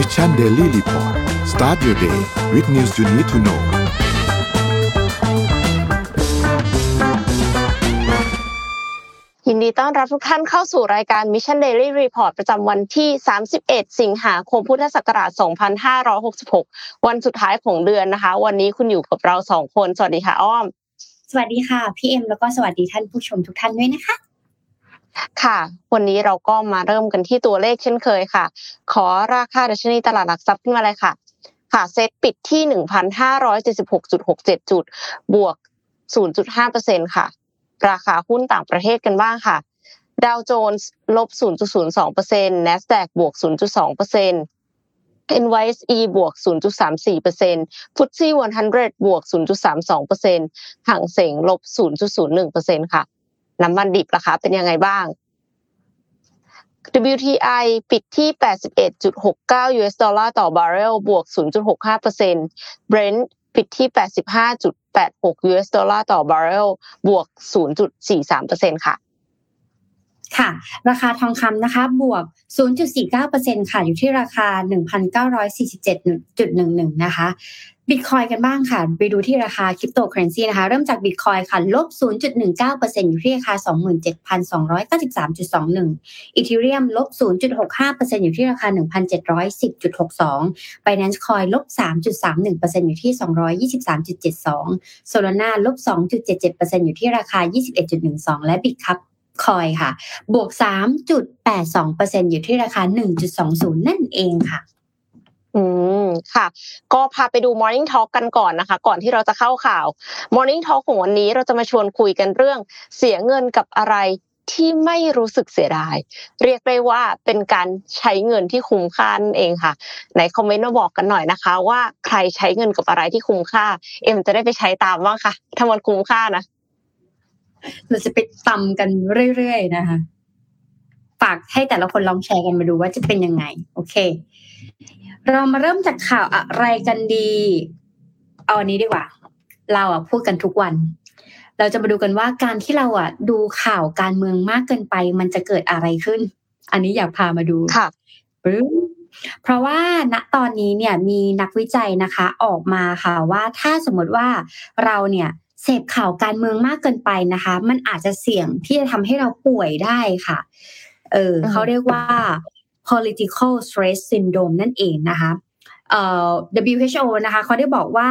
Mission Daily Report Start your day with news you need to know ยินดีต้อนรับทุกท่านเข้าสู่รายการ Mission Daily Report ประจำวันที่31สิงหาคมพุทธศักราช2566วันสุดท้ายของเดือนนะคะวันนี้คุณอยู่กับเรา2คนสวัสดีค่ะอ้อมสวัสดีค่ะพี่เอ็มแล้วก็สวัสดีท่านผู้ชมทุกท่านด้วยนะคะค่ะวันนี้เราก็มาเริ่มกันที่ตัวเลขเช่นเคยค่ะขอราคาดัชนีตลาดหลักทรัพย์ขึ้นมาเลยค่ะเซ็ตปิดที่ 1,576.67 จุดบวก 0.5% ค่ะราคาหุ้นต่างประเทศกันบ้างค่ะดาวโจนส์ลบ 0.02% Nasdaq บวก 0.2%NYSE บวก 0.34% FTSE 100 บวก 0.32% หังเส็งลบ 0.01% ค่ะน้ำมันดิบราคาเป็นยังไงบ้าง WTI ปิดที่ 81.69 US ดอลลาร์ต่อบาร์เรลบวก 0.65% Brent ปิดที่ 85.86 US ดอลลาร์ต่อบาร์เรลบวก 0.43% ค่ะค่ะราคาทองคำนะคะบวก 0.49% ค่ะอยู่ที่ราคา 1,947.11 นะคะบิตคอยกันบ้างค่ะไปดูที่ราคา Cryptocurrency นะคะเริ่มจากบิตคอยค่ะลบ 0.19% อยู่ที่ราคา 27,293.21 อีเธเรียมลบ 0.65% อยู่ที่ราคา 1,710.62 Binance Coin ลบ 3.31% อยู่ที่ 223.72 Solana ลบ 2.77% อยู่ที่ราคา 21.12 และ Bitcapคอยค่ะบวก 3.82% อยู่ที่ราคา 1.20 นั่นเองค่ะค่ะก็พาไปดู Morning Talk กันก่อนนะคะก่อนที่เราจะเข้าข่าว Morning Talk ของวันนี้เราจะมาชวนคุยกันเรื่องเสียเงินกับอะไรที่ไม่รู้สึกเสียดายเรียกได้ว่าเป็นการใช้เงินที่คุ้มค่านั่นเองค่ะไหนคอมเมนต์มาบอกกันหน่อยนะคะว่าใครใช้เงินกับอะไรที่คุ้มค่าเอ็มจะได้ไปใช้ตามบ้างค่ะถ้ามันคุ้มค่านะเราจะไปตำกันเรื่อยๆนะคะฝากให้แต่ละคนลองแชร์กันมาดูว่าจะเป็นยังไงโอเคเรามาเริ่มจากข่าวอะไรกันดีเอาอันนี้ดีกว่าเราพูดกันทุกวันเราจะมาดูกันว่าการที่เราดูข่าวการเมืองมากเกินไปมันจะเกิดอะไรขึ้นอันนี้อยากพามาดูค่ะเพราะว่าณตอนนี้เนี่ยมีนักวิจัยนะคะออกมาค่ะว่าถ้าสมมติว่าเราเนี่ยเสพข่าวการเมืองมากเกินไปนะคะมันอาจจะเสี่ยงที่จะทำให้เราป่วยได้ค่ะเขาเรียกว่า Political Stress Syndrome นั่นเองนะคะWHO นะคะเขาได้บอกว่า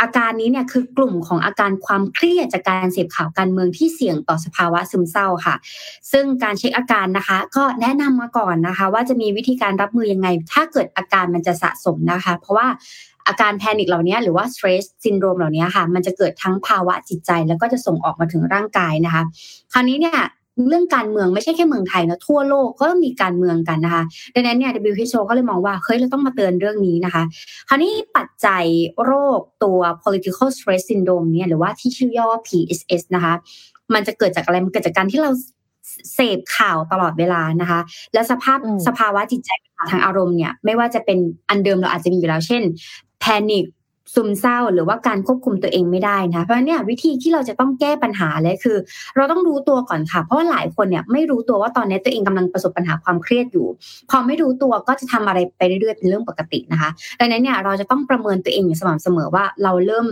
อาการนี้เนี่ยคือกลุ่มของอาการความเครียดจากการเสพข่าวการเมืองที่เสี่ยงต่อสภาวะซึมเศร้าค่ะซึ่งการเช็คอาการนะคะก็แนะนำมาก่อนนะคะว่าจะมีวิธีการรับมือยังไงถ้าเกิดอาการมันจะสะสมนะคะเพราะว่าอาการแพนิคเหล่านี้หรือว่า stress syndrome เหล่านี้ค่ะมันจะเกิดทั้งภาวะจิตใจแล้วก็จะส่งออกมาถึงร่างกายนะคะคราวนี้เนี่ยเรื่องการเมืองไม่ใช่แค่เมืองไทยนะทั่วโลกก็มีการเมืองกันนะคะดังนั้นเนี่ย WHO ก็เลยมองว่าเฮ้ยเราต้องมาเตือนเรื่องนี้นะคะคราวนี้ปัจจัยโรคตัว political stress syndrome เนี่ยหรือว่าที่ชื่อย่อว่า PSS นะคะมันจะเกิดจากอะไรมันเกิดจากการที่เราเสพข่าวตลอดเวลานะคะและสภาวะจิตใจทางอารมณ์เนี่ยไม่ว่าจะเป็นอันเดิมเราอาจจะมีอยู่แล้วเช่นแพนิคซึมเศร้าหรือว่าการควบคุมตัวเองไม่ได้นะเพราะฉะนั้นเนี่ยวิธีที่เราจะต้องแก้ปัญหาเลยคือเราต้องรู้ตัวก่อนค่ะเพราะหลายคนเนี่ยไม่รู้ตัวว่าตอนนี้ตัวเองกำลังประสบปัญหาความเครียดอยู่พอไม่รู้ตัวก็จะทำอะไรไปเรื่อยๆเป็นเรื่องปกตินะคะดังนั้นเนี่ยเราจะต้องประเมินตัวเองอย่างสม่ำเสมอว่าเราเริ่ม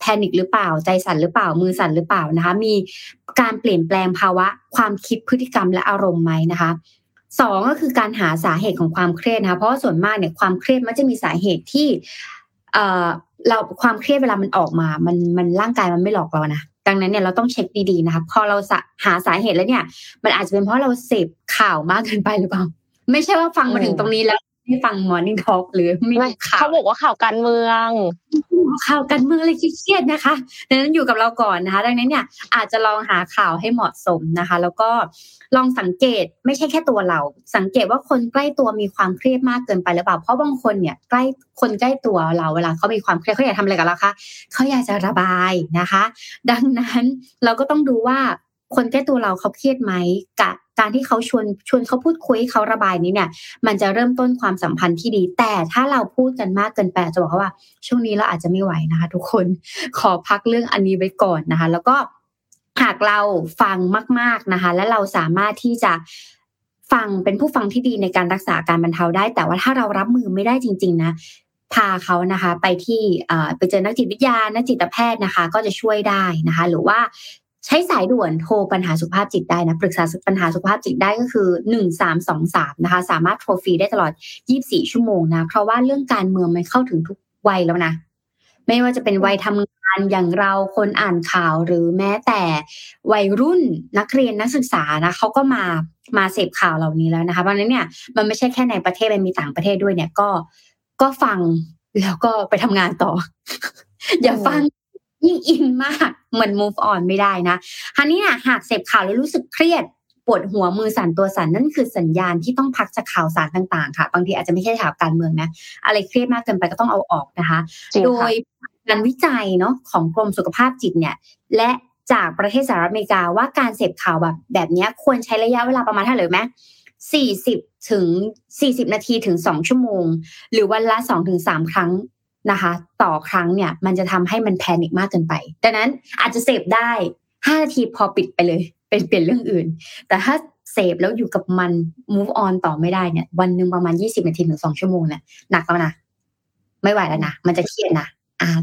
แพนิคหรือเปล่าใจสั่นหรือเปล่ามือสั่นหรือเปล่านะคะมีการเปลี่ยนแปลงภาวะความคิดพฤติกรรมและอารมณ์ไหมนะคะ2ก็คือการหาสาเหตุของความเครียดนะคะเพราะว่าส่วนมากเนี่ยความเครียดมันจะมีสาเหตุที่เราความเครียดเวลามันออกมามันร่างกายมันไม่หลอกเรานะดังนั้นเนี่ยเราต้องเช็คดีๆนะคะพอเราหาสาเหตุแล้วเนี่ยมันอาจจะเป็นเพราะเราเสพข่าวมากเกินไปหรือเปล่าไม่ใช่ว่าฟังมาถึงตรงนี้แล้วไม่ฟัง Morning Talk หรือไม่ข่าวเขาบอกว่าข่าวการเมืองเลยเครียดนะคะดังนั้นอยู่กับเราก่อนนะคะดังนั้นเนี่ยอาจจะลองหาข่าวให้เหมาะสมนะคะแล้วก็ลองสังเกตไม่ใช่แค่ตัวเราสังเกตว่าคนใกล้ตัวมีความเครียดมากเกินไปหรือเปล่าเพราะบางคนเนี่ยใกล้คนใกล้ตัวเราเวลาเขามีความเครียดเขาอยากทำอะไรกับเราคะเขาอยากจะระบายนะคะดังนั้นเราก็ต้องดูว่าคนใกล้ตัวเราเขาเครียดไหมกับการที่เขาชวนเขาพูดคุยเขาระบายนี้เนี่ยมันจะเริ่มต้นความสัมพันธ์ที่ดีแต่ถ้าเราพูดกันมากเกินไปจะบอกว่าช่วงนี้เราอาจจะไม่ไหวนะคะทุกคนขอพักเรื่องอันนี้ไว้ก่อนนะคะแล้วก็หากเราฟังมากๆนะคะและเราสามารถที่จะ ฟังเป็นผู้ฟังที่ดีในการรักษาการบรรเทาได้แต่ว่าถ้าเรารับมือไม่ได้จริงๆนะพาเขานะคะไปที่ไปเจอนักจิตวิทยานักจิตแพทย์นะคะก็จะช่วยได้นะคะหรือว่าใช้สายด่วนโทรปัญหาสุขภาพจิตได้นะปรึกษาปัญหาสุขภาพจิตได้ก็คือ1323นะคะสามารถโทรฟรีได้ตลอด24ชั่วโมงนะเพราะว่าเรื่องการเมืองมันเข้าถึงทุกวัยแล้วนะไม่ว่าจะเป็นวัยทำงานอย่างเราคนอ่านข่าวหรือแม้แต่วัยรุ่นนักเรียนนักศึกษานะเขาก็มาเสพข่าวเหล่านี้แล้วนะคะเพราะฉะนั้นเนี่ยมันไม่ใช่แค่ในประเทศมันมีต่างประเทศด้วยเนี่ยก็ฟังแล้วก็ไปทำงานต่อ อย่าฟังยิ่งอินมากเหมือน move on ไม่ได้นะคราวนี้น่ะหากเสพข่าวแล้วรู้สึกเครียดปวดหัวมือสั่นตัวสั่นนั่นคือสัญญาณที่ต้องพักจากข่าวสารต่างๆค่ะบางทีอาจจะไม่ใช่ข่าวการเมืองนะอะไรเครียดมากเกินไปก็ต้องเอาออกนะคะโดยงานวิจัยเนาะของกรมสุขภาพจิตเนี่ยและจากประเทศสหรัฐอเมริกาว่าการเสพข่าวแบบนี้ควรใช้ระยะเวลาประมาณเท่าไหร่มั้ย40นาทีถึง2ชั่วโมงหรือวันละ 2-3 ครั้งนะคะต่อครั้งเนี่ยมันจะทำให้มันแพนิคมากเกินไปดังนั้นอาจจะเสพได้5นาทีพอปิดไปเลยเป็นเปลี่ยนเรื่องอื่นแต่ถ้าเสพแล้วอยู่กับมัน move on ต่อไม่ได้เนี่ยวันนึงประมาณ20นาทีถึง2ชั่วโมงเนี่ยหนักแล้วนะไม่ไหวแล้วนะมันจะเครียดนะ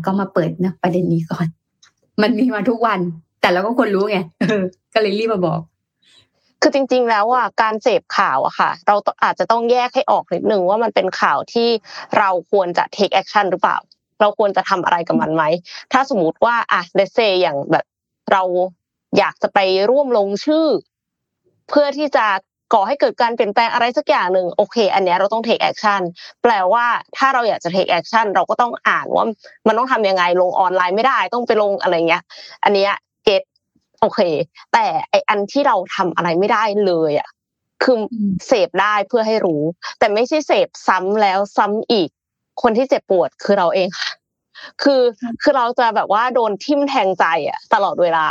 ก็มาเปิดนะประเด็นนี้ก่อนมันมีมาทุกวันแต่เราก็ควรรู้ไงก็เลยรีบมาบอกคือจริงๆแล้วอ่ะการเสพข่าวอ่ะค่ะเราอาจจะต้องแยกให้ออกนิดนึงว่ามันเป็นข่าวที่เราควรจะ take action หรือเปล่าเราควรจะทำอะไรกับมันไหมถ้าสมมติว่าlet's say อย่างแบบเราอยากจะไปร่วมลงชื่อเพื่อที่จะก่อให้เกิดการเปลี่ยนแปลงอะไรสักอย่างนึงโอเคอันเนี้ยเราต้อง take action แปลว่าถ้าเราอยากจะ take action เราก็ต้องอ่านว่ามันต้องทำยังไงลงออนไลน์ไม่ได้ต้องไปลงอะไรเงี้ยอันเนี้ยเก็ทโอเคแต่ไออันที่เราทำอะไรไม่ได้เลยอ่ะคือเสพได้เพื่อให้รู้แต่ไม่ใช่เสพซ้ำแล้วซ้ำอีกคนที่เจ็บปวดคือเราเองค่ะคือเราจะแบบว่าโดนทิ่มแทงใจอ่ะตลอดเวลา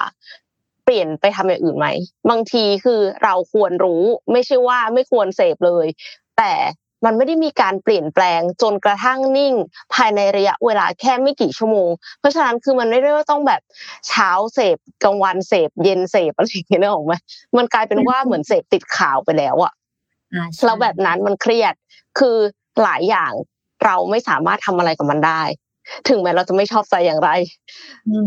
เปลี่ยนไปทำอย่างอื่นไหมบางทีคือเราควรรู้ไม่ใช่ว่าไม่ควรเสพเลยแต่มันไม่ได้มีการเปลี่ยนแปลงจนกระทั่งนิ่งภายในระยะเวลาแค่ไม่กี่ชั่วโมงเพราะฉะนั้นคือมันไม่ได้ว่าต้องแบบเช้าเสพกลางวันเสพเย็นเสพอะไรอย่างเงี้ยนึกออกมั้ยมันกลายเป็นว่าเหมือนเสพติดข่าวไปแล้วอ่ะแล้วแบบนั้นมันเครียดคือหลายอย่างเราไม่สามารถทำอะไรกับมันได้ถึงแม้เราจะไม่ชอบใจอย่างไร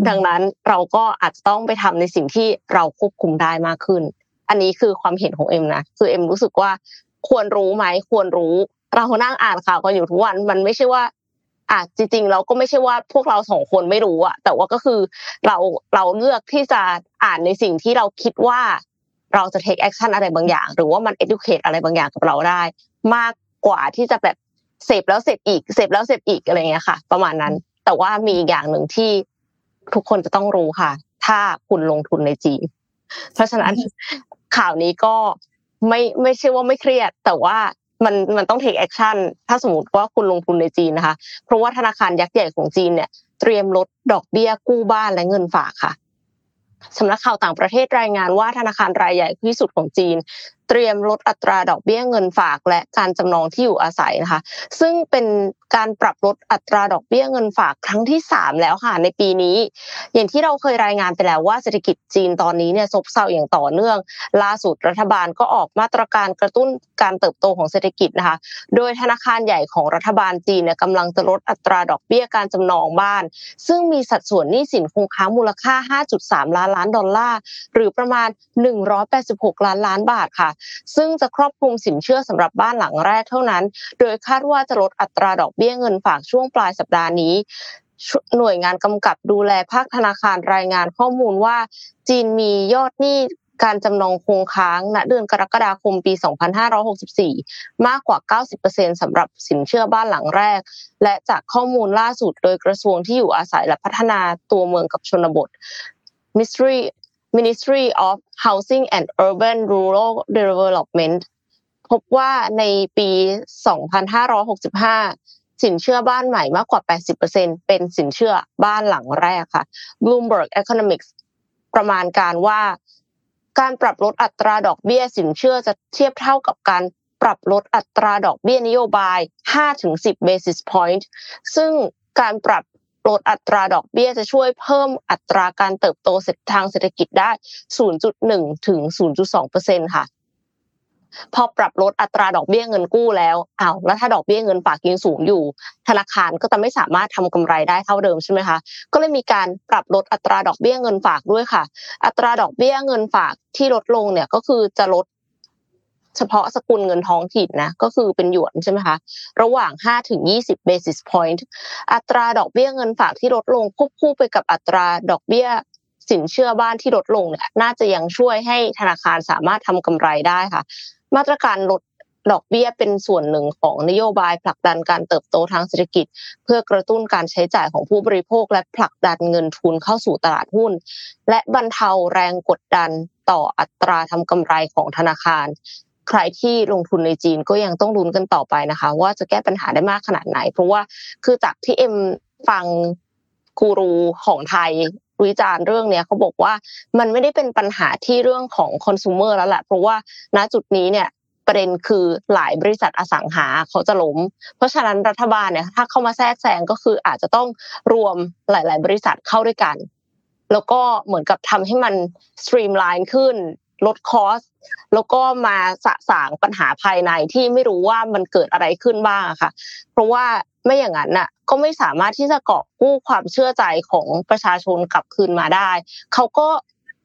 ดังนั้นเราก็อาจจะต้องไปทำในสิ่งที่เราควบคุมได้มากขึ้นอันนี้คือความเห็นของเอ็มนะคือเอ็มรู้สึกว่าควรรู้ไหมควรรู้เรานั่งอ่านข่าวกันอยู่ทุกวันมันไม่ใช่ว่าจริงๆเราก็ไม่ใช่ว่าพวกเราสองคนไม่รู้อะแต่ว่าก็คือเราเลือกที่จะอ่านในสิ่งที่เราคิดว่าเราจะ take action อะไรบางอย่างหรือว่ามัน educate อะไรบางอย่างกับเราได้มากกว่าที่จะแบบเสพแล้วเสพอีกเสพแล้วเสพอีกอะไรเงี้ยค่ะประมาณนั้นแต่ว่ามีอีกอย่างนึงที่ทุกคนจะต้องรู้ค่ะถ้าคุณลงทุนในจีนเพราะฉะนั้นข่าวนี้ก็ไม่ใช่ว่าไม่เครียดแต่ว่ามันต้อง take action ถ้าสมมติว่าคุณลงทุนในจีนนะคะเพราะว่าธนาคารยักษ์ใหญ่ของจีนเนี่ยเตรียมลดดอกเบี้ยกู้บ้านและเงินฝากค่ะสำนักข่าวต่างประเทศรายงานว่าธนาคารรายใหญ่ที่สุดของจีนเตรียมลดอัตราดอกเบี้ยเงินฝากและการจำนองที่อยู่อาศัยนะคะซึ่งเป็นการปรับลดอัตราดอกเบี้ยเงินฝากครั้งที่3แล้วค่ะในปีนี้อย่างที่เราเคยรายงานไปแล้วว่าเศรษฐกิจจีนตอนนี้เนี่ยซบเซาอย่างต่อเนื่องล่าสุดรัฐบาลก็ออกมาตรการกระตุ้นการเติบโตของเศรษฐกิจนะคะโดยธนาคารใหญ่ของรัฐบาลจีนเนี่ยกำลังจะลดอัตราดอกเบี้ยการจำนองบ้านซึ่งมีสัดส่วนหนี้สินคงค้างมูลค่า 5.3 ล้านล้านดอลลาร์หรือประมาณ186ล้านล้านบาทค่ะซึ่งจะครอบคลุมสินเชื่อสำหรับบ้านหลังแรกเท่านั้นโดยคาดว่าจะลดอัตราดอกเบี้ยเงินฝากช่วงปลายสัปดาห์นี้หน่วยงานกำกับดูแลภาคธนาคารรายงานข้อมูลว่าจีนมียอดหนี้การจำนองคงค้างณเดือนกรกฎาคมปี2564มากกว่า 90% สำหรับสินเชื่อบ้านหลังแรกและจากข้อมูลล่าสุดโดยกระทรวงที่อยู่อาศัยและพัฒนาตัวเมืองกับชนบทMinistry of Housing and Urban Rural Development พบว่าในปี2565สินเชื่อบ้านใหม่มากกว่า 80% เป็นสินเชื่อบ้านหลังแรกค่ะ Bloomberg Economics ประมาณการว่าการปรับลดอัตราดอกเบี้ยสินเชื่อจะเทียบเท่ากับการปรับลดอัตราดอกเบี้ยนโยบาย 5-10 basis point ซึ่งการปรับลดอัตราดอกเบี้ยจะช่วยเพิ่มอัตราการเติบโตทางเศรษฐกิจได้ 0.1 ถึง 0.2% ค่ะ พอปรับลดอัตราดอกเบี้ยเงินกู้แล้วอ้าวแล้วถ้าดอกเบี้ยเงินฝากยังสูงอยู่ธนาคารก็จะไม่สามารถทำกำไรได้เท่าเดิมใช่ไหมคะก็เลยมีการปรับลดอัตราดอกเบี้ยเงินฝากด้วยค่ะอัตราดอกเบี้ยเงินฝากที่ลดลงเนี่ยก็คือจะลดเฉพาะสกุลเงินท้องถิ่นนะก็คือเป็นหยวนใช่ไหมคะระหว่าง5ถึง20 basis point อัตราดอกเบี้ยเงินฝากที่ลดลงควบคู่ไปกับอัตราดอกเบี้ยสินเชื่อบ้านที่ลดลงเนี่ยน่าจะยังช่วยให้ธนาคารสามารถทำกำไรได้ค่ะมาตรการลดดอกเบี้ยเป็นส่วนหนึ่งของนโยบายผลักดันการเติบโตทางเศรษฐกิจเพื่อกระตุ้นการใช้จ่ายของผู้บริโภคและผลักดันเงินทุนเข้าสู่ตลาดหุ้นและบรรเทาแรงกดดันต่ออัตราทำกำไรของธนาคารใครที่ลงทุนในจีนก็ยังต้องลุ้นกันต่อไปนะคะว่าจะแก้ปัญหาได้มากขนาดไหนเพราะว่าคือจากที่เอ็มฟังกูรูของไทยวิจารณ์เรื่องนี้เขาบอกว่ามันไม่ได้เป็นปัญหาที่เรื่องของคอน sumer แล้วแหละเพราะว่าณจุดนี้เนี่ยประเด็นคือหลายบริษัทอสังหาเขาจะล้มเพราะฉะนั้นรัฐบาลเนี่ยถ้าเข้ามาแทรกแซงก็คืออาจจะต้องรวมหลายๆบริษัทเข้าด้วยกันแล้วก็เหมือนกับทำให้มันสตรีมไลน์ขึ้นลดคอสแล้วก็มาสะสางปัญหาภายในที่ไม่รู้ว่ามันเกิดอะไรขึ้นบ้างค่ะเพราะว่าไม่อย่างนั้นน่ะก็ไม่สามารถที่จะกอบกู้ความเชื่อใจของประชาชนกลับคืนมาได้เขาก็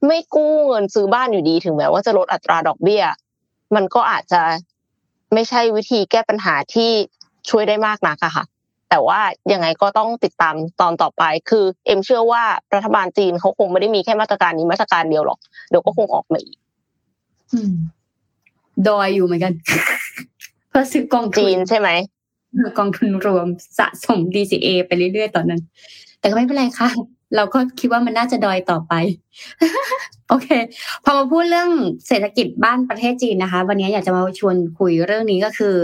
ไม่กู้เงินซื้อบ้านอยู่ดีถึงแม้ว่าจะลดอัตราดอกเบี้ยมันก็อาจจะไม่ใช่วิธีแก้ปัญหาที่ช่วยได้มากนักอะค่ะแต่ว่ายังไงก็ต้องติดตามตอนต่อไปคือเอ็มเชื่อว่ารัฐบาลจีนเขาคงไม่ได้มีแค่มาตรการนี้มาตรการเดียวหรอกเดี๋ยวก็คงออกมาอีกดอยอยู่เหมือนกันเพราะซื้อกองจีนใช่ไหมกองทุนรวมสะสม DCA ไปเรื่อยๆตอนนั้นแต่ก็ไม่เป็นไรค่ะเราก็คิดว่ามันน่าจะดอยต่อไปโอเคพอมาพูดเรื่องเศรษฐกิจบ้านประเทศจีนนะคะวันนี้อยากจะมาชวนคุยเรื่องนี้ก็คือ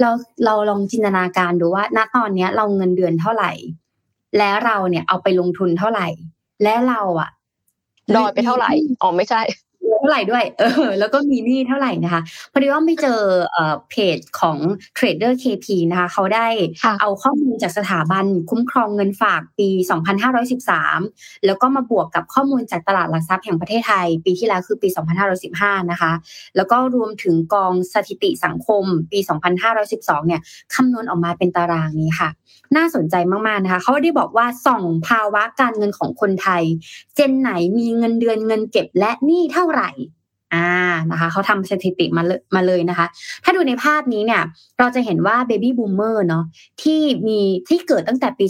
เราลองจินตนาการดูว่าณตอนนี้เราเงินเดือนเท่าไหร่และเราเนี่ยเอาไปลงทุนเท่าไหร่และเราอ่ะดอยไปเท่าไหร่อ๋อไม่ใช่เท่าไหร่ด้วยแล้วก็มีหนี้เท่าไหร่นะคะพอดีว่าไปเจอเพจของ Trader KP นะคะเขาได้เอาข้อมูลจากสถาบันคุ้มครองเงินฝากปี2513แล้วก็มาบวกกับข้อมูลจากตลาดหลักทรัพย์แห่งประเทศไทยปีที่แล้วคือปี2515นะคะแล้วก็รวมถึงกองสถิติสังคมปี2512เนี่ยคำนวณออกมาเป็นตารางนี้ค่ะน่าสนใจมากๆนะคะเขาได้บอกว่าส่องภาวะการเงินของคนไทยเจนไหนมีเงินเดือนเงินเก็บและหนี้เท่าไหร่นะคะเขาทำสถิติมาเลยนะคะถ้าดูในภาพนี้เนี่ยเราจะเห็นว่าเบบี้บูมเมอร์เนาะที่เกิดตั้งแต่ปี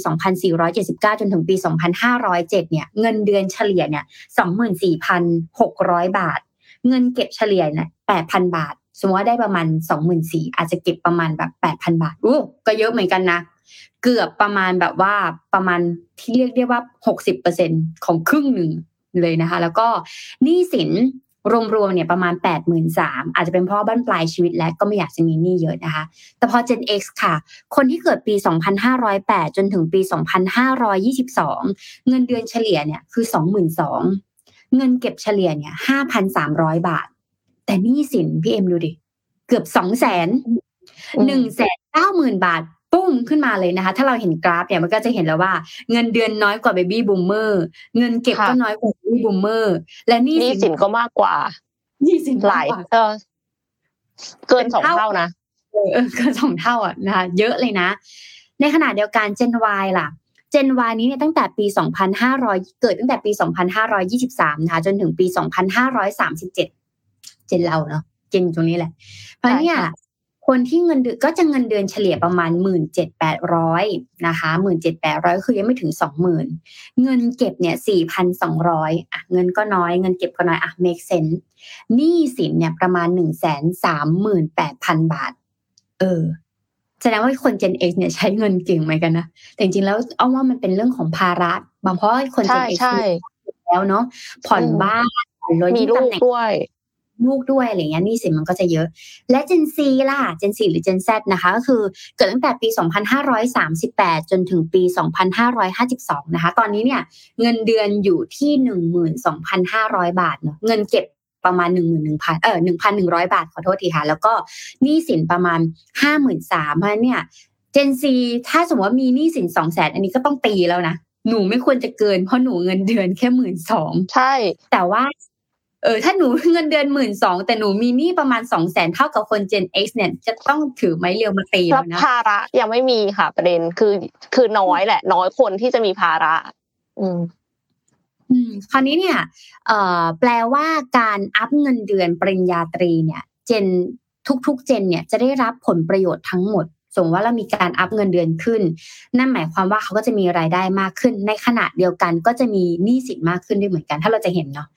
2479จนถึงปี2507เนี่ยเงินเดือนเฉลี่ยเนี่ย 24,600 บาทเงินเก็บเฉลี่ยเนี่ย 8,000 บาทสมมติว่าได้ประมาณ 24,000 อาจจะเก็บประมาณแบบ 8,000 บาทก็เยอะเหมือนกันนะเกือบประมาณแบบว่าประมาณที่เรียกได้ว่า 60% ของครึ่งหนึ่งเลยนะคะแล้วก็หนี้สินรวมๆเนี่ยประมาณ 83,000 อาจจะเป็นเพราะบ้านปลายชีวิตและก็ไม่อยากจะมีหนี้เยอะนะคะแต่พอ Gen X ค่ะคนที่เกิดปี2508จนถึงปี2522เงินเดือนเฉลี่ยเนี่ยคือ 22,000 เงินเก็บเฉลี่ยเนี่ย 5,300 บาทแต่หนี้สินพี่เอ็มดูดิเกือบ 200,000 190,000 บาทปุ้งขึ้นมาเลยนะคะถ้าเราเห็นกราฟเนี่ยมันก็จะเห็นแล้วว่าเงินเดือนน้อยกว่าเบบี้บูมเมอร์เงินเก็บก็น้อยกว่าเบบี้บูมเมอร์และหนี้สินก็มากกว่าหนี้สินหลายเกิน2เท่านะเกิน2เท่าอ่ะนะคะเยอะเลยนะในขณะเดียวกัน Gen Y ล่ะ Gen Y นี้เนี่ยตั้งแต่ปี2500เกิดตั้งแต่ปี2523นะคะจนถึงปี2537 Gen เราเนาะ Gen ตรงนี้แหละเพราะเนี่ยคนที่เงินเดือนก็จะเงินเดือนเฉลี่ยประมาณ 17,800 นะคะ 17,800 คือยังไม่ถึง 20,000 เงินเก็บเนี่ย 4,200 อ่ะเงินก็น้อยเงินเก็บก็น้อยอ่ะ make sense หนี้สินเนี่ยประมาณ 138,000 บาทแสดงว่าคน Gen X เนี่ยใช้เงินเก่งเหมือนกันนะแต่จริงๆแล้วเอาว่ามันเป็นเรื่องของภาระบางเพราะคน Gen X แล้วเนาะผ่อนบ้านผ่อนรถมีลูกด้วยอะไรเงี้ยหนี้สินมันก็จะเยอะและ Gen C ล่ะ Gen C หรือ Gen Z นะคะก็คือเกิดตั้งแต่ปี2538จนถึงปี2552นะคะตอนนี้เนี่ยเงินเดือนอยู่ที่ 12,500 บาทเนาะเงินเก็บประมาณ 1,100 บาทขอโทษทีค่ะแล้วก็หนี้สินประมาณ 53,000 เพราะเนี่ย Gen C ถ้าสมมติว่ามีหนี้สิน 200,000 อันนี้ก็ต้องตีแล้วนะหนูไม่ควรจะเกินเพราะหนูเงินเดือนแค่ 12,000 ใช่แต่ว่า ถ้าหนูเงินเดือน 12,000 แต่หนูมีหนี้ประมาณ 200,000 เท่ากับคน Gen X เนี่ยจะต้องถือไม้เรียวมาตีแล้วนะภาระยังไม่มีค่ะประเด็นคือน้อยแหละน้อยคนที่จะมีภาระคราวนี้เนี่ยแปลว่าการอัพเงินเดือนปริญญาตรีเนี่ยเจนทุกๆเจนเนี่ยจะได้รับผลประโยชน์ทั้งหมดสมมติว่าเรามีการอัพเงินเดือนขึ้นนั่นหมายความว่าเขาก็จะมีรายได้มากขึ้นในขณะเดียวกันก็จะมีหนี้สินมากขึ้นด้วยเหมือนกันถ้าเราจะเห็นเนาะ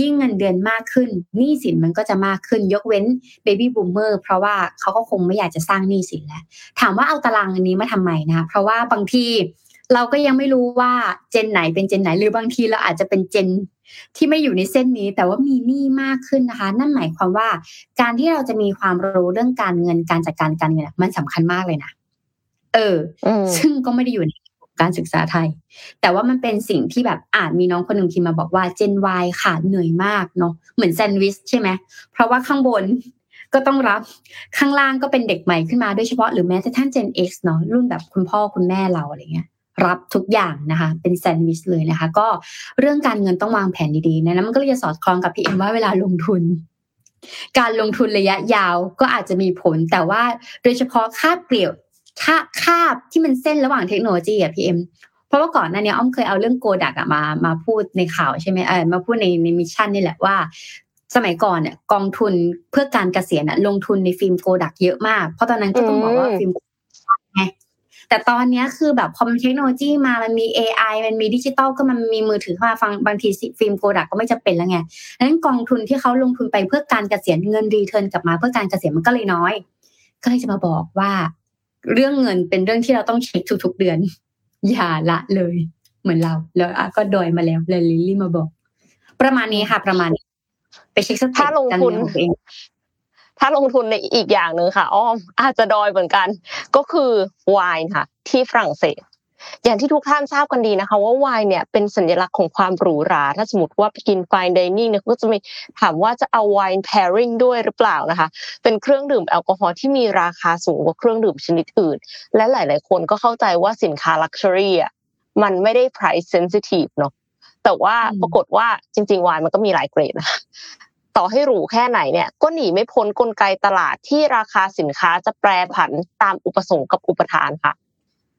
ยิ่งเงินเดือนมากขึ้นหนี้สินมันก็จะมากขึ้นยกเว้นเบบี้บูมเมอร์เพราะว่าเขาก็คงไม่อยากจะสร้างหนี้สินแล้วถามว่าเอาตารางอันนี้มาทำไมนะเพราะว่าบางทีเราก็ยังไม่รู้ว่าเจนไหนเป็นเจนไหนหรือบางทีเราอาจจะเป็นเจนที่ไม่อยู่ในเส้นนี้แต่ว่ามีหนี้มากขึ้นนะคะนั่นหมายความว่าการที่เราจะมีความรู้เรื่องการเงินการจัดการการเงินมันสำคัญมากเลยนะซึ่งก็ไม่ได้อยู่ในการศึกษาไทยแต่ว่ามันเป็นสิ่งที่แบบมีน้องคนหนึ่งพิมพ์มาบอกว่าเจน Y ค่ะเหนื่อยมากเนาะเหมือนแซนด์วิชใช่ไหมเพราะว่าข้างบนก็ต้องรับข้างล่างก็เป็นเด็กใหม่ขึ้นมาโดยเฉพาะหรือแม้แต่ท่านเจน X เนาะรุ่นแบบคุณพ่อคุณแม่เราอะไรเงี้ยรับทุกอย่างนะคะเป็นแซนด์วิชเลยนะคะก็เรื่องการเงินต้องวางแผนดีๆนะมันก็เลยจะสอดคล้องกับพี่เอ็มว่าเวลาลงทุนการลงทุนระยะยาวก็อาจจะมีผลแต่ว่าโดยเฉพาะคาบที่มันเส้นระหว่างเทคโนโลยีอ่ะพี่เอ็มเพราะว่าก่อนหน้านี้อ้อมเคยเอาเรื่องโกดักมาพูดในข่าวใช่มั้ยมาพูดในมิชชั่นนี่แหละว่าสมัยก่อนเนี่ยกองทุนเพื่อการเกษียณลงทุนในฟิล์มโกดักเยอะมากเพราะตอนนั้นก็ต้องบอกว่าฟิล์มไงแต่ตอนนี้คือแบบพอเทคโนโลยีมามันมี AI มันมีดิจิตอลก็มันมีมือถือเข้ามาฟังบางทีฟิล์มโกดักก็ไม่จะเป็นแล้วไงนั้นกองทุนที่เขาลงทุนไปเพื่อการเกษียณเงินรีเทิร์นกลับมาเพื่อการเกษียณมันก็เลยน้อยก็เลยจะมาบอกว่าเรื่องเงินเป็นเรื่องที่เราต้องเช็คทุกๆเดือนอย่าละเลยเหมือนเราแล้วก็ดอยมาแล้วเลยลิลลี่มาบอกประมาณนี้ค่ะประมาณนี้ไปเช็คสติการเงินของเองถ้าลงทุนในอีกอย่างนึงค่ะอ้อมอาจจะดอยเหมือนกันก็คือไวน์ค่ะที่ฝรั่งเศสอย่างที่ทุกท่านทราบกันดีนะคะว่าไวน์เนี่ยเป็นสัญลักษณ์ของความหรูหราถ้าสมมติว่าไปกิน fine dining เนี่ยก็จะมีถามว่าจะเอาไวน์ pairing ด้วยหรือเปล่านะคะเป็นเครื่องดื่มแอลกอฮอล์ที่มีราคาสูงกว่าเครื่องดื่มชนิดอื่นและหลายๆคนก็เข้าใจว่าสินค้า luxury อ่ะมันไม่ได้ price sensitive เนาะแต่ว่าปรากฏว่าจริงๆไวน์มันก็มีหลายเกรดนะต่อให้หรูแค่ไหนเนี่ยก็หนีไม่พ้นกลไกตลาดที่ราคาสินค้าจะแปรผันตามอุปสงค์กับอุปทานค่ะ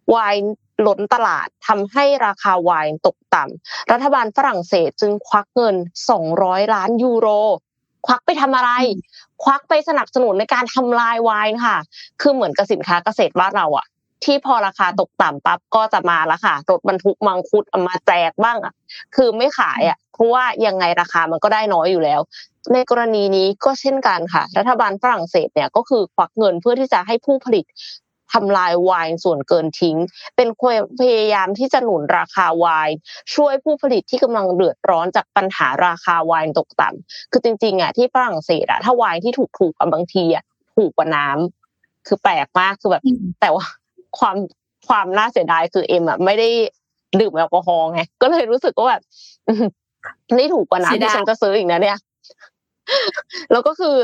ไวน์ล้นตลาดทำให้ราคาไวน์ตกต่ำรัฐบาลฝรั่งเศสจึงควักเงิน€200 ล้านควักไปทำอะไรควักไปสนับสนุนในการทำลายไวน์ค่ะคือเหมือนกับสินค้าเกษตรบ้านเราอะที่พอราคาตกต่ำปั๊บก็จะมาละค่ะรถบรรทุกมังคุดเอามาแจกบ้างอะคือไม่ขายอะเพราะว่ายังไงราคามันก็ได้น้อยอยู่แล้วในกรณีนี้ก็เช่นกันค่ะรัฐบาลฝรั่งเศสเนี่ยก็คือควักเงินเพื่อที่จะให้ผู้ผลิตทำลายไวน์ส่วนเกินทิ้งเป็นความพยายามที่จะหนุนราคาไวน์ช่วยผู้ผลิตที่กำลังเดือดร้อนจากปัญหาราคาไวน์ตกต่ำคือจริงๆอ่ะที่ฝรั่งเศสอ่ะถ้าไวน์ที่ถูกๆบางทีอ่ะถูกกว่าน้ำคือแปลกมากคือแบบแต่ว่าความน่าเสียดายคือเอ็มอ่ะไม่ได้ดื่มแอลกอฮอล์ไงก็เลยรู้สึกว่าแบบนี่ถูกกว่าน้ำที่ฉันจะซื้ออีกนะเนี่ยแล้วก็คือ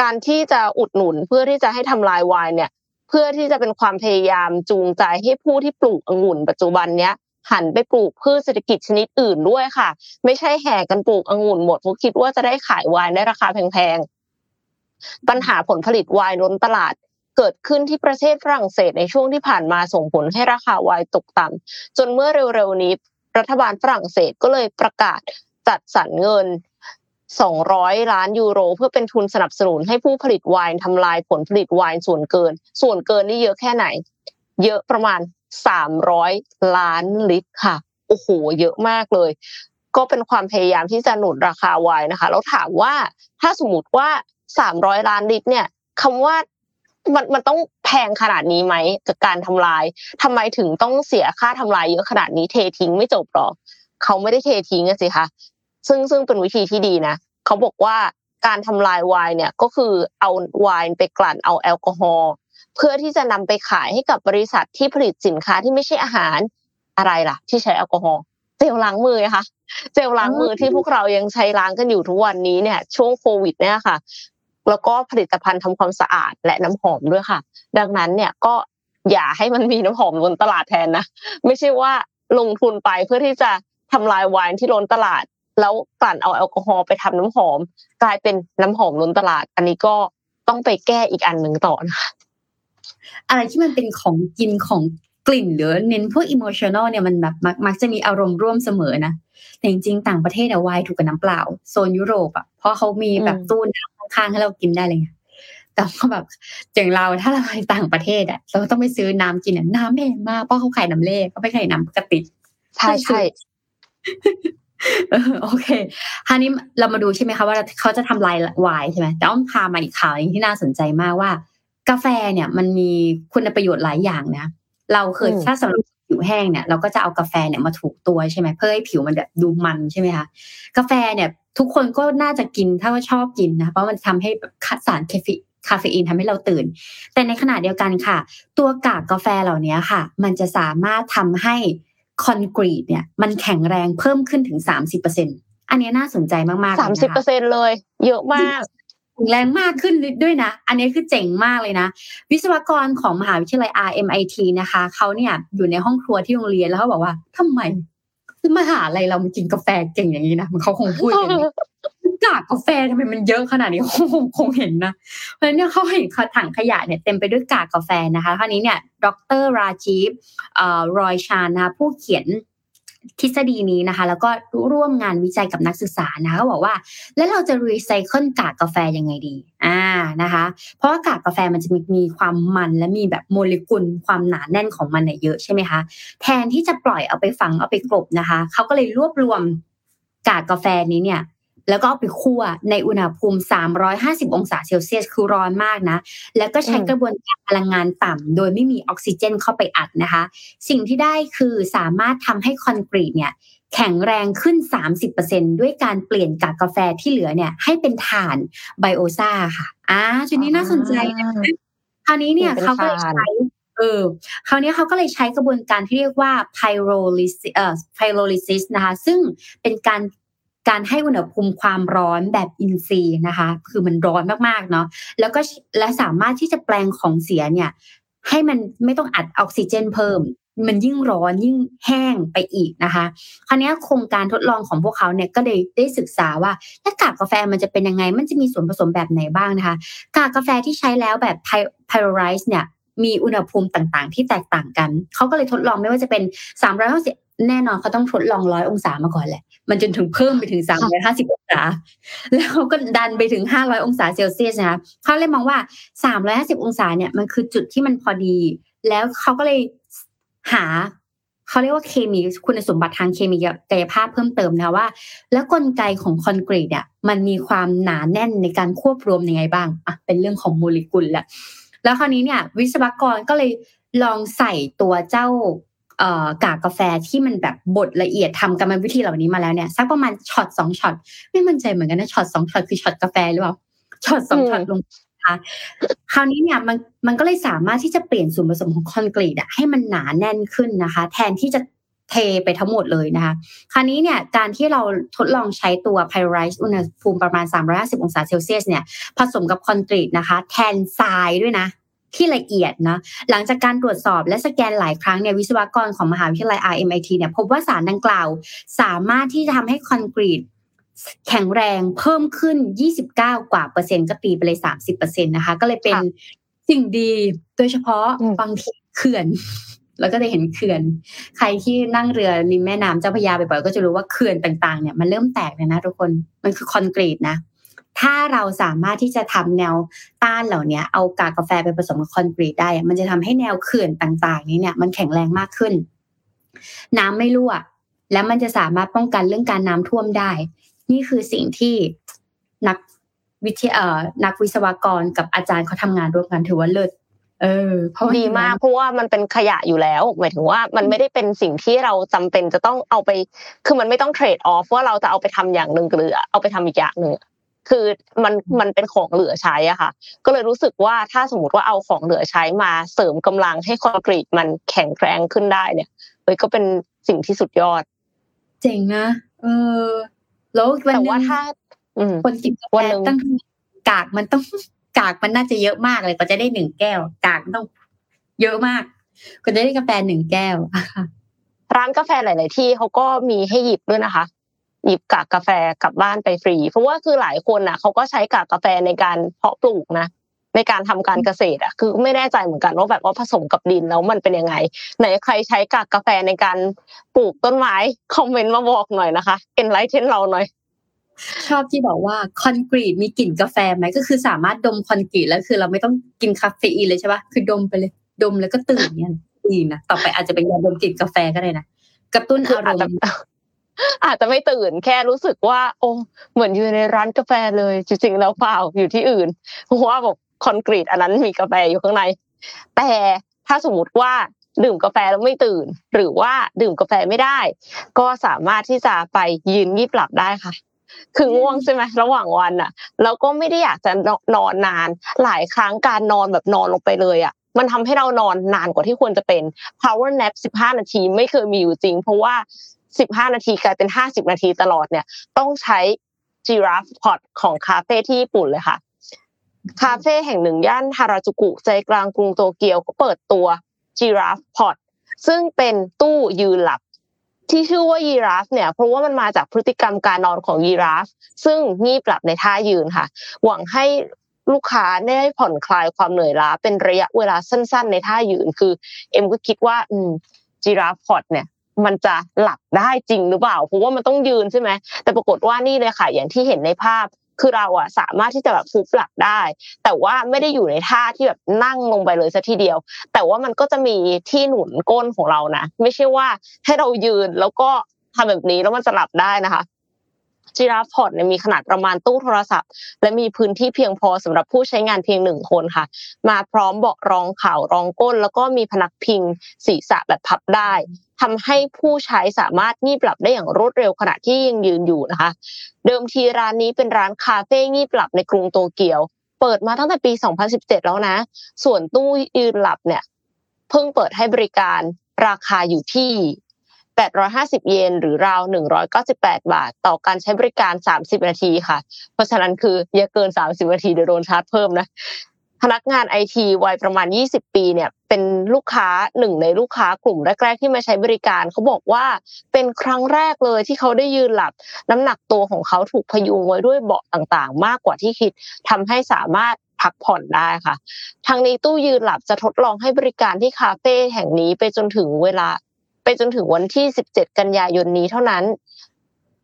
การที่จะอุดหนุนเพื่อที่จะให้ทำลายไวน์เนี่ยเพื่อที่จะเป็นความพยายามจูงใจให้ผู้ที่ปลูกองุ่นปัจจุบันเนี้ยหันไปปลูกพืชเศรษฐกิจชนิดอื่นด้วยค่ะไม่ใช่แห่กันปลูกองุ่นหมดเพราะคิดว่าจะได้ขายไวน์ได้ราคาแพงๆปัญหาผลผลิตไวน์ล้นตลาดเกิดขึ้นที่ประเทศฝรั่งเศสในช่วงที่ผ่านมาส่งผลให้ราคาไวน์ตกต่ำจนเมื่อเร็วๆนี้รัฐบาลฝรั่งเศสก็เลยประกาศจัดสรรเงิน€200 ล้านเพื่อเป็นทุนสนับสนุนให้ผู้ผลิตไวน์ทำลายผลผลิตไวน์ส่วนเกินนี่เยอะแค่ไหนเยอะประมาณ300 ล้านลิตรค่ะโอ้โหเยอะมากเลยก็เป็นความพยายามที่จะหนุนราคาไวน์นะคะแล้วถามว่าถ้าสมมติว่า300 ล้านลิตรเนี่ยคำว่ามันต้องแพงขนาดนี้ไหมกับการทำลายทำไมถึงต้องเสียค่าทำลายเยอะขนาดนี้เททิ้งไม่จบหรอเขาไม่ได้เททิ้งสิคะซึ่งเป็นวิธีที่ดีนะเขาบอกว่าการทำลายไวน์เนี่ยก็คือเอาไวน์ไปกลั่นเอาแอลกอฮอล์เพื่อที่จะนำไปขายให้กับบริษัทที่ผลิตสินค้าที่ไม่ใช่อาหารอะไรล่ะที่ใช้แอลกอฮอล์เจลล้างมือค่ะเจลล้างมือที่พวกเรายังใช้ล้างกันอยู่ทุกวันนี้เนี่ยช่วงโควิดเนี่ยค่ะแล้วก็ผลิตภัณฑ์ทำความสะอาดและน้ำหอมด้วยค่ะดังนั้นเนี่ยก็อย่าให้มันมีน้ำหอมบนตลาดแทนนะไม่ใช่ว่าลงทุนไปเพื่อที่จะทำลายไวน์ที่ล้นตลาด แล้วกลั่นเอาแอลกอฮอล์ไปทำน้ำหอมกลายเป็นน้ำหอมล้นตลาดอันนี้ก็ต้องไปแก้อีกอันนึงต่อนะคะอะไรที่มันเป็นของกินของกลิ่นหรือเน้นพวกอิโมชันนอลเนี่ยมันแบบมักจะมีอารมณ์ร่วมเสมอนะแต่จริงๆต่างประเทศเนี่ยไวน์ถูกกับน้ำเปล่าโซนยุโรปอ่ะเพราะเขามีแบบตู้น้ำข้างๆให้เรากินได้อะไรเงี้ยแต่ว่าแบบอย่างเราถ้าเราไปต่างประเทศอ่ะเราต้องไปซื้อน้ำกินน้ำแพงมากเพราะเขาขายน้ำเล่เขาไม่ขายน้ำปกติใช่ใช่โอเคคราวนี้เรามาดูใช่ไหมคะว่าเขาจะทำลายไวน์ใช่ไหมแต่อ้อมพามาอีกข่าวนึงที่น่าสนใจมากว่ากาแฟเนี่ยมันมีคุณประโยชน์หลายอย่างนะเราเคยถ้าสำหรับผิวแห้งเนี่ยเราก็จะเอากาแฟเนี่ยมาถูกตัวใช่ไหมเพื่อให้ผิวมันแบบดูมันใช่ไหมคะกาแฟเนี่ยทุกคนก็น่าจะกินถ้าว่าชอบกินนะเพราะมันทำให้สารคาเฟอีนทำให้เราตื่นแต่ในขณะเดียวกันค่ะตัวกากกาแฟเหล่านี้ค่ะมันจะสามารถทำให้คอนกรีตเนี่ยมันแข็งแรงเพิ่มขึ้นถึง 30% อันนี้น่าสนใจมากๆ 30% เลยเยอะมากแรงมากขึ้นด้วยนะอันนี้คือเจ๋งมากเลยนะวิศวกรของมหาวิทยาลัย RMIT นะคะเขาเนี่ยอยู่ในห้องครัวที่โรงเรียนแล้วเขาบอกว่าทำไมมหาลัยเรามันกินกาแฟเก่งอย่างนี้นะมันเขาคงพูดอย่างนี้กากกาแฟทำไมมันเยอะขนาดนี้คงเห็นนะเพราะฉะนั้นเนี่ยเขาเห็นถังขยะเนี่ยเต็มไปด้วยกากกาแฟนะคะคราวนี้เนี่ยดร.ราจีฟรอยชานะผู้เขียนทฤษฎีนี้นะคะแล้วก็ร่วมงานวิจัยกับนักศึกษานะคะเขาบอกว่าแล้วเราจะรีไซเคิลกากกาแฟยังไงดีนะคะเพราะว่ากากกาแฟมันจะมีความมันและมีแบบโมเลกุลความหนาแน่นของมันเนี่ยเยอะใช่ไหมคะแทนที่จะปล่อยเอาไปฝังเอาไปกลบนะคะเขาก็เลยรวบรวมกากกาแฟนี้เนี่ยแล้วก็เอาไปคั่วในอุณหภูมิ350องศาเซลเซียสคือร้อนมากนะแล้วก็ใช้กระบวนการพลังงานต่ำโดยไม่มีออกซิเจนเข้าไปอัดนะคะสิ่งที่ได้คือสามารถทำให้คอนกรีตเนี่ยแข็งแรงขึ้น 30% ด้วยการเปลี่ยนกากกาแฟที่เหลือเนี่ยให้เป็นถ่านไบโอซ่าค่ะจุดนี้น่าสนใจนะคราวนี้เนี่ยเขาก็ใช้คราวนี้เขาก็เลยใช้กระบวนการที่เรียกว่าไพโรลิซิสนะคะซึ่งเป็นการให้อุณหภูมิความร้อนแบบอินทรีย์นะคะคือมันร้อนมากๆเนาะแล้วก็และสามารถที่จะแปลงของเสียเนี่ยให้มันไม่ต้องอัดออกซิเจนเพิ่มมันยิ่งร้อนยิ่งแห้งไปอีกนะคะคราวนี้โครงการทดลองของพวกเขาเนี่ยก็ได้ศึกษาว่าแล้วกากกาแฟมันจะเป็นยังไงมันจะมีส่วนผสมแบบไหนบ้างนะคะกากกาแฟที่ใช้แล้วแบบไพโรไลซ์เนี่ยมีอุณหภูมิต่างๆที่แตกต่างกันเขาก็เลยทดลองไม่ว่าจะเป็น350แน่นอนเขาต้องทดลอง100องศามาก่อนแหละมันจนถึงเพิ่มไปถึง350องศาแล้วก็ดันไปถึง500องศาเซลเซียสนะคะเขาเลยมองว่า350องศาเนี่ยมันคือจุดที่มันพอดีแล้วเขาก็เลยหาเขาเรียกว่าเคมีคุณสมบัติทางเคมีกายภาพเพิ่มเติมนะว่าแล้วกลไกของคอนกรีตเนี่ยมันมีความหนาแน่นในการควบรวมยังไงบ้างอ่ะเป็นเรื่องของโมเลกุลแหละแล้วคราวนี้เนี่ยวิศวกรก็เลยลองใส่ตัวเจ้ากากกาแฟที่มันแบบบดละเอียดทำกรรมวิธีเหล่านี้มาแล้วเนี่ยสักประมาณช็อต2ช็อตไม่มั่นใจเหมือนกันนะช็อต2ช็อตคือช็อตกาแฟหรือเปล่าช็อต2ช็อตลงนะคะคราวนี้เนี่ยมันก็เลยสามารถที่จะเปลี่ยนส่วนผสมของคอนกรีตอ่ะให้มันหนาแน่นขึ้นนะคะแทนที่จะเทไปทั้งหมดเลยนะคะคราวนี้เนี่ยการที่เราทดลองใช้ตัวไพโรไลซ์อุณหภูมิประมาณ350องศาเซลเซียสเนี่ยผสมกับคอนกรีตนะคะแทนทรายด้วยนะที่ละเอียดนะหลังจากการตรวจสอบและสแกนหลายครั้งเนี่ยวิศวกรของมหาวิทยาลัย RMIT เนี่ยพบว่าสารดังกล่าวสามารถที่จะทำให้คอนกรีตแข็งแรงเพิ่มขึ้น29% กว่าก็ตีไปเลย 30% นะคะก็เลยเป็นสิ่งดีโดยเฉพาะบางที่เขื่อนแล้วก็จะเห็นเขื่อนใครที่นั่งเรือริมแม่น้ำเจ้าพระยาบ่อยๆก็จะรู้ว่าเขื่อนต่างๆเนี่ยมันเริ่มแตกแล้วนะทุกคนมันคือคอนกรีตนะถ้าเราสามารถที่จะทำแนวต้านเหล่านี้เอากากกาแฟไปผสมกับคอนกรีตได้มันจะทำให้แนวเขื่อนต่างๆนี้เนี่ยมันแข็งแรงมากขึ้นน้ำไม่รั่วและมันจะสามารถป้องกันเรื่องการน้ำท่วมได้นี่คือสิ่งที่นักวิศวกรกับอาจารย์เขาทำงานร่วมกันถือว่าเลิศดีมากเพราะว่ามันเป็นขยะอยู่แล้วหมายถึงว่ามันไม่ได้เป็นสิ่งที่เราจำเป็นจะต้องเอาไปคือมันไม่ต้องเทรดออฟว่าเราจะเอาไปทำอย่างนึงหรือเอาไปทำอีกอย่างนึงคือมันเป็นของเหลือใช้อ่ะค่ะก็เลยรู้สึกว่าถ้าสมมุติว่าเอาของเหลือใช้มาเสริมกำลังให้คอนกรีตมันแข็งแรงขึ้นได้เนี่ยก็เป็นสิ่งที่สุดยอดเจ๋งนะแล้วแต่ว่าถ้าคนกินกาแฟตั้งกากมันน่าจะเยอะมากเลยก็จะได้1แก้วกากต้องเยอะมากก็จะได้กาแฟ1แก้วร้านกาแฟหลายๆที่เค้าก็มีให้หยิบด้วยนะคะ หยิบกากกาแฟกลับบ้านไปฟรีเพราะว่าคือหลายคนน่ะเขาก็ใช้กากกาแฟในการเพาะปลูกนะในการทำการเกษตรอ่ะคือไม่แน่ใจเหมือนกันว่าแบบว่าผสมกับดินแล้วมันเป็นยังไงไหนใครใช้กากกาแฟในการปลูกต้นไม้คอมเมนต์มาบอกหน่อยนะคะเอ็นไลท์เทนเราหน่อยชอบที่บอกว่าคอนกรีตมีกลิ่นกาแฟมั้ยก็คือสามารถดมคอนกรีตแล้วคือเราไม่ต้องกินคาเฟอีนเลยใช่ป่ะคือดมไปเลยดมแล้วก็ตื่นเงี้ยดีนะต่อไปอาจจะเป็นยาดมกลิ่นกาแฟก็ได้นะกระตุ้นอารมณ์อาจจะไม่ตื่นแค่รู้สึกว่าโอ้เหมือนอยู่ในร้านกาแฟเลยจริงๆแล้วเปล่าอยู่ที่อื่นเพราะว่าบอกคอนกรีตอันนั้นมีกาแฟอยู่ข้างในแต่ถ้าสมมุติว่าดื่มกาแฟแล้วไม่ตื่นหรือว่าดื่มกาแฟไม่ได้ก็สามารถที่จะไปยืนงีบหลับได้ค่ะคือง่วงใช่มั้ยระหว่างวันน่ะแล้วก็ไม่ได้อยากจะนอนนานหลายครั้งการนอนแบบนอนลงไปเลยอ่ะมันทำให้เรานอนนานกว่าที่ควรจะเป็น power nap 15นาทีไม่เคยมีอยู่จริงเพราะว่า15นาทีกลายเป็น50นาทีตลอดเนี่ยต้องใช้ Giraffe Pot ของคาเฟ่ที่ญี่ปุ่นเลยค่ะคาเฟ่แห่งหนึ่งย่านฮาราจูกุใจกลางกรุงโตเกียวก็เปิดตัว Giraffe Pot ซึ่งเป็นตู้ยืนหลับที่ชื่อว่ายีราฟเนี่ยเพราะว่ามันมาจากพฤติกรรมการนอนของยีราฟซึ่งงีบหลับในท่ายืนค่ะหวังให้ลูกค้าได้ผ่อนคลายความเหนื่อยล้าเป็นระยะเวลาสั้นๆในท่ายืนคือเอ็มก็คิดว่ายีราฟพอตเนี่ยมันจะหลับได้จริงหรือเปล่าเพราะว่ามันต้องยืนใช่มั้ยแต่ปรากฏว่านี่เลยค่ะอย่างที่เห็นในภาพคือเราอ่ะสามารถที่จะแบบฟุบหลับได้แต่ว่าไม่ได้อยู่ในท่าที่แบบนั่งลงไปเลยซะทีเดียวแต่ว่ามันก็จะมีที่หนุนก้นของเรานะไม่ใช่ว่าให้เรายืนแล้วก็ทำแบบนี้แล้วมันจะหลับได้นะคะจิราฟพอร์ตเนี่ยมีขนาดประมาณตู้โทรศัพท์และมีพื้นที่เพียงพอสำหรับผู้ใช้งานเพียง1คนค่ะมาพร้อมเบาะรองเข่ารองก้นแล้วก็มีพนักพิงศีรษะแบบพับได้ทำให้ผู้ใช้สามารถงีบหลับได้อย่างรวดเร็วขณะที่ยังยืนอยู่นะคะเดิมทีร้านนี้เป็นร้านคาเฟ่งีบหลับในกรุงโตเกียวเปิดมาตั้งแต่ปี2017แล้วนะส่วนตู้ยืนหลับเนี่ยเพิ่งเปิดให้บริการราคาอยู่ที่850เยนหรือราว198บาทต่อการใช้บริการ30นาทีค่ะเพราะฉะนั้นคืออย่าเกิน30นาทีเดี๋ยวโดนชาร์จเพิ่มนะพนักงาน IT วัยประมาณ20ปีเนี่ยเป็นลูกค้า1ในลูกค้ากลุ่มแรกๆที่มาใช้บริการเค้าบอกว่าเป็นครั้งแรกเลยที่เค้าได้ยืนหลับน้ำหนักตัวของเค้าถูกพยุงไว้ด้วยเบาะต่างๆมากกว่าที่คิดทำให้สามารถพักผ่อนได้ค่ะทั้งนี้ตู้ยืนหลับจะทดลองให้บริการที่คาเฟ่แห่งนี้ไปจนถึงวันที่17กันยายนนี้เท่านั้น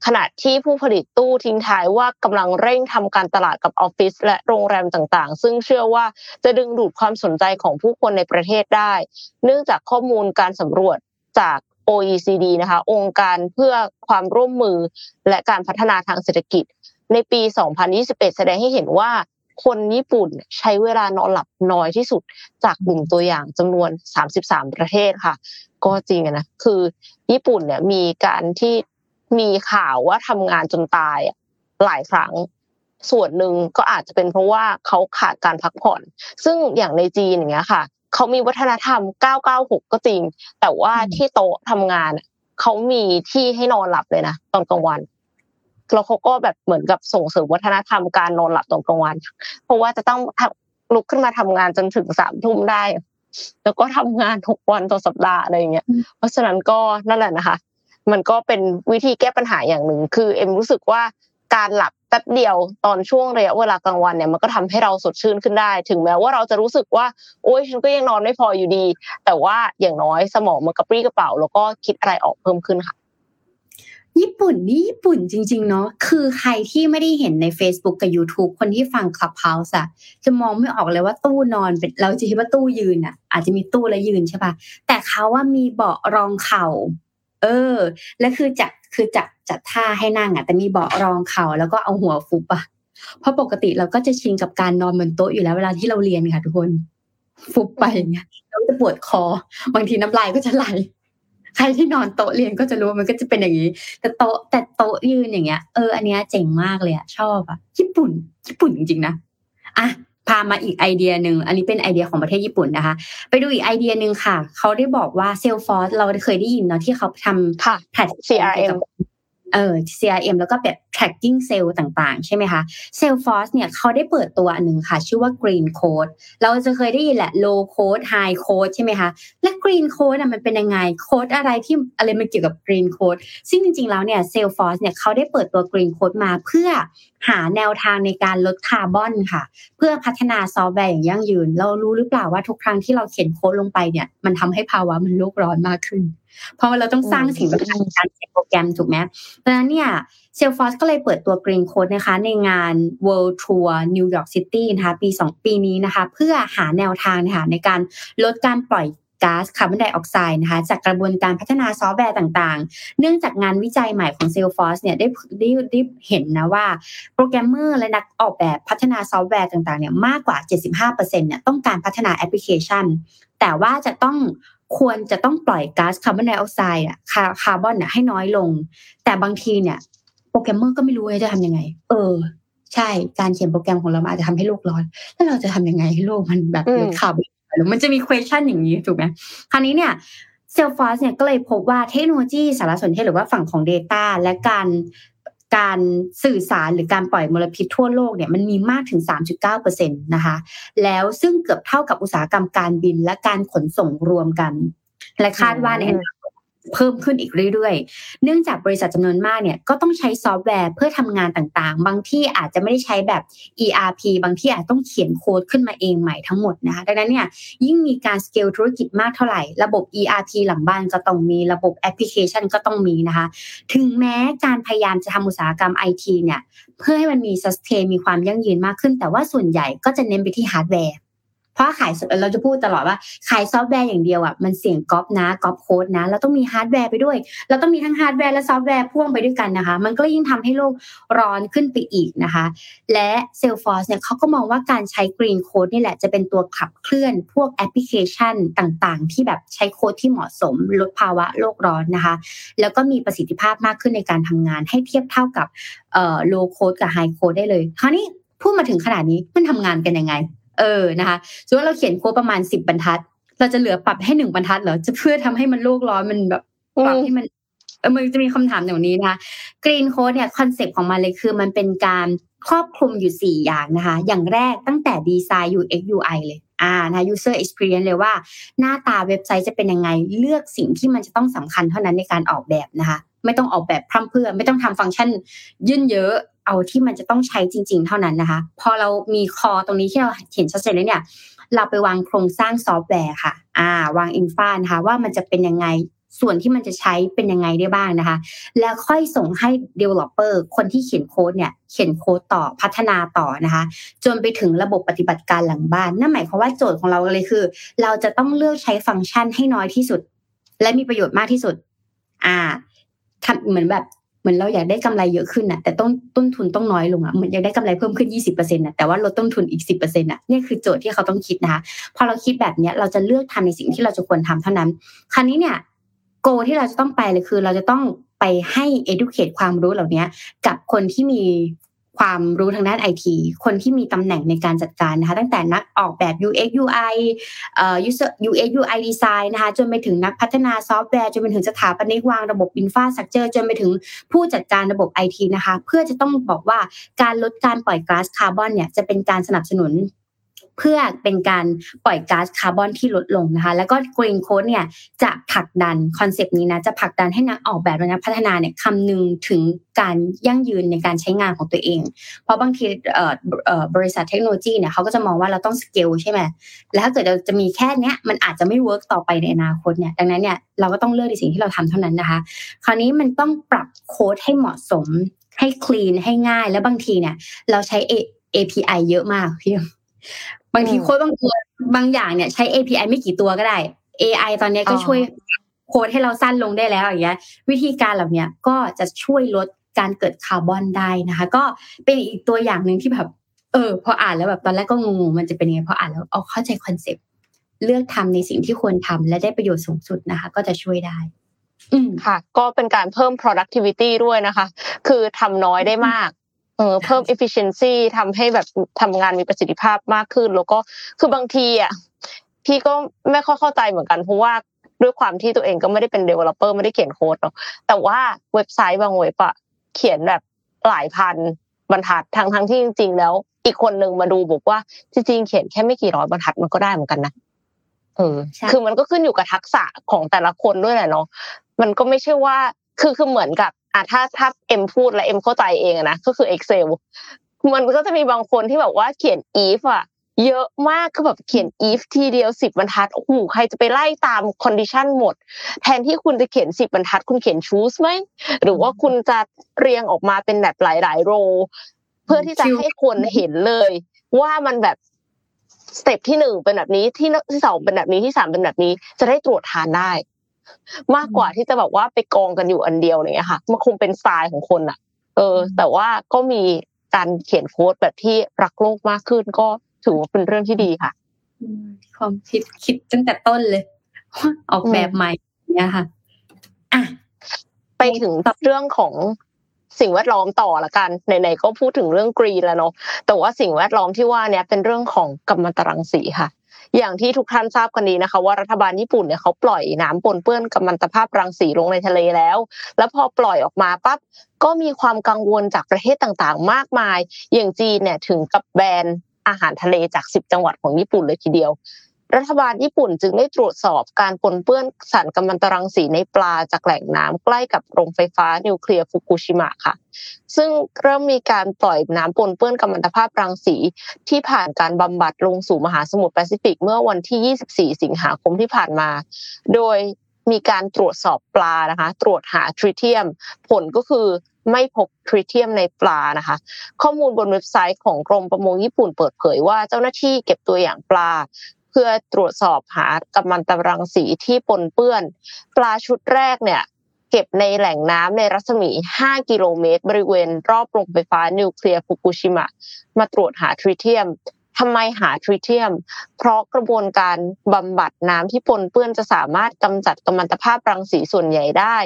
ขณะที่ผู้ผลิตตู้ทิ้งท้ายว่ากำลังเร่งทำการตลาดกับออฟฟิศและโรงแรมต่างๆซึ่งเชื่อว่าจะดึงดูดความสนใจของผู้คนในประเทศได้เนื่องจากข้อมูลการสำรวจจาก OECD นะคะองค์การเพื่อความร่วมมือและการพัฒนาทางเศรษฐกิจในปี2021แสดงให้เห็นว่าคนญี่ปุ่นใช้เวลานอนหลับน้อยที่สุดจากกลุ่มตัวอย่างจำนวน33ประเทศค่ะก็จริงนะคือญี่ปุ่นเนี่ยมีการที่มีข่าวว่าทำงานจนตายหลายครั้งส่วนหนึ่งก็อาจจะเป็นเพราะว่าเขาขาดการพักผ่อนซึ่งอย่างในจีนอย่างเงี้ยค่ะเขามีวัฒนธรรม996ก็จริงแต่ว่าที่โต๊ะทำงานเขามีที่ให้นอนหลับเลยนะตอนกลางวันแล้วเขาก็แบบเหมือนกับส่งเสริมวัฒนธรรมการนอนหลับตอนกลางวันเพราะว่าจะต้องลุกขึ้นมาทำงานจนถึง 3 ทุ่มได้แล้วก็ทำงาน6วันต่อสัปดาห์อะไรอย่างเงี้ยเพราะฉะนั้นก็นั่นแหละนะคะมันก็เป็นวิธีแก้ปัญหาอย่างหนึ่งคือเอ็มรู้สึกว่าการหลับแป๊บเดียวตอนช่วงระยะเวลากลางวันเนี่ยมันก็ทำให้เราสดชื่นขึ้นได้ถึงแม้ว่าเราจะรู้สึกว่าโอ๊ยฉันก็ยังนอนไม่พออยู่ดีแต่ว่าอย่างน้อยสมองมันกระปรี้กระเป๋าแล้วก็คิดอะไรออกเพิ่มขึ้นค่ะญี่ปุ่นจริงๆเนาะคือใครที่ไม่ได้เห็นใน Facebook กับ YouTube คนที่ฟัง Clubhouse อ่ะจะมองไม่ออกเลยว่าตู้นอนเป็นเราจะคิดว่าตู้ยืนน่ะอาจจะมีตู้และยืนใช่ป่ะแต่เค้าว่ามีเบาะรองเข่าและคือจัดท่าให้นั่งอ่ะแต่มีเบาะรองเข่าแล้วก็เอาหัวฟุบอ่ะเพราะปกติเราก็จะชินกับการนอนบนโต๊ะอยู่แล้วเวลาที่เราเรียนค่ะทุกคนฟุบไปอย่างเงี้ยเราจะปวดคอบางทีน้ำลายก็จะไหลใครที่นอนโต๊ะเรียนก็จะรู้มันก็จะเป็นอย่างนี้แต่โต๊ะยืนอย่างเงี้ยอันเนี้ยเจ๋งมากเลยอ่ะชอบอ่ะญี่ปุ่นจริงๆนะอ่ะพามาอีกไอเดียนึงอันนี้เป็นไอเดียของประเทศญี่ปุ่นนะคะไปดูอีกไอเดียนึงค่ะเขาได้บอกว่า Salesforce เราเคยได้ยินเนาะที่เขาทำค่ะแพลต CRM CRM แล้วก็แบบ tracking sale ต่างๆใช่มั้ยคะ Salesforce เนี่ยเขาได้เปิดตัวอันนึงค่ะชื่อว่า Green Code เราจะเคยได้ยินแหละ Low Code High Code ใช่มั้ยคะและ Green Code มันเป็นยังไงโค้ดอะไรที่อะไรมันเกี่ยวกับ Green Code ซึ่งจริงๆแล้วเนี่ย Salesforce เนี่ยเขาได้เปิดตัว Green Code มาเพื่อหาแนวทางในการลดคาร์บอนค่ะเพื่อพัฒนาซอฟต์แวร์อย่างยั่งยืนเรารู้หรือเปล่าว่าทุกครั้งที่เราเขียนโค้ดลงไปเนี่ยมันทำให้ภาวะมันโลกร้อนมากขึ้นเพราะว่าเราต้องสร้างสิ่งต่างๆการเขียนโปรแกรมถูกไหมดังนั้นเนี่ย Salesforce ก็เลยเปิดตัว Green Code นะคะในงาน World Tour New York City นะคะปีนี้นะคะเพื่อหาแนวทางนะคะในการลดการปล่อยก๊าซคาร์บอนไดออกไซด์นะคะจากกระบวนการพัฒนาซอฟต์แวร์ต่างๆเนื่องจากงานวิจัยใหม่ของ Salesforce เนี่ยได้เห็นนะว่าโปรแกรมเมอร์และนักออกแบบพัฒนาซอฟต์แวร์ต่างๆเนี่ยมากกว่า 75% เนี่ยต้องการพัฒนาแอปพลิเคชันแต่ว่าควรจะต้องปล่อยก๊าซคาร์บอนไดออกไซด์คาร์บอนให้น้อยลงแต่บางทีเนี่ยโปรแกรมเมอร์ก็ไม่รู้จะทำยังไงใช่การเขียนโปรแกรมของเราอาจจะทำให้โลกร้อนแล้วเราจะทำยังไงให้โลกมันแบบลดคาร์บอนมันจะมี question อย่างนี้ถูกไหมคราวนี้เนี่ย Salesforce เนี่ยก็เลยพบว่าเทคโนโลยีสารสนเทศหรือว่าฝั่งของ data และการสื่อสารหรือการปล่อยมลพิษทั่วโลกเนี่ยมันมีมากถึง 3.9% นะคะแล้วซึ่งเกือบเท่ากับอุตสาหกรรมการบินและการขนส่งรวมกันและคาดว่าในอนาคตเพิ่มขึ้นอีกเรื่อยๆเนื่องจากบริษัทจำนวนมากเนี่ยก็ต้องใช้ซอฟต์แวร์เพื่อทำงานต่างๆบางที่อาจจะไม่ได้ใช้แบบ ERP บางที่อาจต้องเขียนโค้ดขึ้นมาเองใหม่ทั้งหมดนะคะดังนั้นเนี่ยยิ่งมีการสเกลธุรกิจมากเท่าไหร่ระบบ ERP หลังบ้านก็ต้องมีระบบแอปพลิเคชันก็ต้องมีนะคะถึงแม้การพยายามจะทำอุตสาหกรรม IT เนี่ยเพื่อให้มันมี sustain มีความยั่งยืนมากขึ้นแต่ว่าส่วนใหญ่ก็จะเน้นไปที่ฮาร์ดแวร์เพราะเราจะพูดตลอดว่าขายซอฟต์แวร์อย่างเดียวอ่ะมันเสี่ยงก๊อปโค้ดนะเราต้องมีฮาร์ดแวร์ไปด้วยเราต้องมีทั้งฮาร์ดแวร์และซอฟต์แวร์พ่วงไปด้วยกันนะคะมันก็ยิ่งทำให้โลกร้อนขึ้นไปอีกนะคะและ Salesforce เนี่ยเขาก็มองว่าการใช้ Green Code นี่แหละจะเป็นตัวขับเคลื่อนพวกแอปพลิเคชันต่างๆที่แบบใช้โค้ดที่เหมาะสมลดภาวะโลกร้อนนะคะแล้วก็มีประสิทธิภาพมากขึ้นในการทำงานให้เทียบเท่ากับlow code กับ high code ได้เลยคราวนี้พูดมาถึงขนาดนี้มันทำงานกันยังไงนะคะสมมุติเราเขียนโค้ดประมาณ10บรรทัดเราจะเหลือปรับให้1บรรทัดเหรอจะเพื่อทำให้มันโลกร้อนมันแบบปรับให้มันมันจะมีคำถามอย่างนี้นะคะ Green Code เนี่ยคอนเซ็ปต์ของมันเลยคือมันเป็นการครอบคลุมอยู่4อย่างนะคะอย่างแรกตั้งแต่ดีไซน์ UX UI เลยนะคะ user experience เลยว่าหน้าตาเว็บไซต์จะเป็นยังไงเลือกสิ่งที่มันจะต้องสำคัญเท่านั้นในการออกแบบนะคะไม่ต้องออกแบบพร่ำเพรื่อไม่ต้องทำฟังก์ชันยื่นเยอะเอาที่มันจะต้องใช้จริงๆเท่านั้นนะคะพอเรามีคอตรงนี้ที่เราเห็นชัดเจนแล้วเนี่ยเราไปวางโครงสร้างซอฟต์แวร์ค่ะวางอินฟรานะคะว่ามันจะเป็นยังไงส่วนที่มันจะใช้เป็นยังไงได้บ้างนะคะแล้วค่อยส่งให้ developer คนที่เขียนโค้ดเนี่ยเขียนโค้ดต่อพัฒนาต่อนะคะจนไปถึงระบบปฏิบัติการหลังบ้านนั่นหมายความว่าโจทย์ของเราเลยคือเราจะต้องเลือกใช้ฟังก์ชันให้น้อยที่สุดและมีประโยชน์มากที่สุดทำเหมือนเราอยากได้กำไรเยอะขึ้นน่ะแต่ต้นทุนต้องน้อยลงอ่ะเหมือนอยากได้กำไรเพิ่มขึ้น 20% น่ะแต่ว่าลดต้นทุนอีก 10% น่ะนี่คือโจทย์ที่เขาต้องคิดนะคะพอเราคิดแบบนี้เราจะเลือกทำในสิ่งที่เราจะควรทำเท่านั้นคราวนี้เนี่ยโกที่เราจะต้องไปเลยคือเราจะต้องไปให้ educate ความรู้เหล่านี้กับคนที่มีความรู้ทางด้าน IT คนที่มีตำแหน่งในการจัดการนะคะตั้งแต่นักออกแบบ UX UI UX UI design นะคะจนไปถึงนักพัฒนาซอฟต์แวร์จนไปถึงสถาปนิกวางระบบ infrastructure จนไปถึงผู้จัดการระบบ IT นะคะเพื่อจะต้องบอกว่าการลดการปล่อยก๊าซคาร์บอนเนี่ยจะเป็นการสนับสนุนเพื่อเป็นการปล่อยก๊าซคาร์บอนที่ลดลงนะคะแล้วก็ Green Code เนี่ยจะผลักดันคอนเซปต์นี้นะจะผลักดันให้นักออกแบบและนักพัฒนาเนี่ยคำนึงถึงการยั่งยืนในการใช้งานของตัวเองเพราะบางทีบริษัทเทคโนโลยีเนี่ยเขาก็จะมองว่าเราต้องสเกลใช่ไหมแล้วถ้าเกิดเราจะมีแค่เนี้ยมันอาจจะไม่เวิร์กต่อไปในอนาคตเนี่ยดังนั้นเนี่ยเราก็ต้องเลือกในสิ่งที่เราทำเท่านั้นนะคะคราวนี้มันต้องปรับโค้ดให้เหมาะสมให้คลีนให้ง่ายแล้วบางทีเนี่ยเราใช้ API เยอะมากบางทีโค้ดบางอย่างเนี่ยใช้ API ไม่กี่ตัวก็ได้ AI ตอนนี้ก็ช่วยโค้ดให้เราสั้นลงได้แล้วอย่างเงี้ยวิธีการเหล่านี้ก็จะช่วยลดการเกิดคาร์บอนได้นะคะก็เป็นอีกตัวอย่างนึงที่แบบพออ่านแล้วแบบตอนแรกก็งงมันจะเป็นยังไงพออ่านแล้วเข้าใจคอนเซ็ปต์เลือกทำในสิ่งที่ควรทำและได้ประโยชน์สูงสุดนะคะก็จะช่วยได้ค่ะก็เป็นการเพิ่ม productivity ด้วยนะคะคือทำน้อยได้มากเพิ่ม efficiency ทำให้แบบทำงานมีประสิทธิภาพมากขึ้นแล้วก็คือบางทีอ่ะพี่ก็ไม่ค่อยเข้าใจเหมือนกันเพราะว่าด้วยความที่ตัวเองก็ไม่ได้เป็น developer ไม่ได้เขียนโค้ดเนาะแต่ว่าเว็บไซต์บางเว็บอ่ะเขียนแบบหลายพันบรรทัดทั้งที่จริงๆแล้วอีกคนนึงมาดูบอกว่าจริงๆเขียนแค่ไม่กี่ร้อยบรรทัดมันก็ได้เหมือนกันนะ คือมันก็ขึ้นอยู่กับทักษะของแต่ละคนด้วยแหละเนาะมันก็ไม่ใช่ว่าคือเหมือนกับถ้าเอ็มพูดและเอ็มเข้าใจเองนะก็คือ Excel มันก็จะมีบางคนที่แบบว่าเขียน if อ่ะเยอะมากคือแบบเขียน if ทีเดียว10บรรทัดโอ้โหใครจะไปไล่ตาม condition หมดแทนที่คุณจะเขียน10บรรทัดคุณเขียน choose มั้ยหรือว่าคุณจะเรียงออกมาเป็นแบบหลายๆ row เพื่อที่จะให้คนเห็นเลยว่ามันแบบสเต็ปที่1เป็นแบบนี้ที่2เป็นแบบนี้ที่3เป็นแบบนี้จะได้ตรวจทานได้มากกว่าที่จะแบบว่าไปกองกันอยู่อันเดียวอย่างเงี้ยค่ะมันคงเป็นสไตล์ของคนน่ะแต่ว่าก็มีการเขียนโค้ดแบบที่รักโลกมากขึ้นก็ถือว่าเป็นเรื่องที่ดีค่ะความคิดตั้งแต่ต้นเลยออกแบบใหม่เงี้ยค่ะอ่ะไปถึงเรื่องของสิ่งแวดล้อมต่อละกันไหนๆก็พูดถึงเรื่องกรีนแล้วเนาะแต่ว่าสิ่งแวดล้อมที่ว่าเนี่ยเป็นเรื่องของกัมมันตรังสีค่ะอย่างที่ทุกท่านทราบกันดีนะคะว่ารัฐบาลญี่ปุ่นเนี่ยเขาปล่อยน้ำปนเปื้อนกัมมันตภาพรังสีลงในทะเลแล้วพอปล่อยออกมาปั๊บก็มีความกังวลจากประเทศต่างๆมากมายอย่างจีนเนี่ยถึงกับแบนอาหารทะเลจาก10จังหวัดของญี่ปุ่นเลยทีเดียวรัฐบาลญี่ปุ่นจึงได้ตรวจสอบการปนเปื้อนสารกัมมันตรังสีในปลาจากแหล่งน้ำใกล้กับโรงไฟฟ้านิวเคลียร์ฟุกุชิมะค่ะซึ่งเริ่มมีการปล่อยน้ำปนเปื้อนกัมมันตภาพรังสีที่ผ่านการบำบัดลงสู่มหาสมุทรแปซิฟิกเมื่อวันที่24สิงหาคมที่ผ่านมาโดยมีการตรวจสอบปลานะคะตรวจหาทริเทียมผลก็คือไม่พบทริเทียมในปลานะคะข้อมูลบนเว็บไซต์ของกรมประมงญี่ปุ่นเปิดเผยว่าเจ้าหน้าที่เก็บตัวอย่างปลาเพื่อตรวจสอบหากัมมันตรังสีที่ปนเปื้อนปลาชุดแรกเนี่ยเก็บในแหล่งน้ำในรัศมี5กิโลเมตรบริเวณรอบโรงไฟฟ้านิวเคลียร์ฟุกุชิมะมาตรวจหาทริเทียมทำไมหาทริเทียมเพราะกระบวนการบำบัดน้ำที่ปนเปื้อนจะสามารถกำจัดกัมมันตภาพรังสีส่วนใหญ่ได้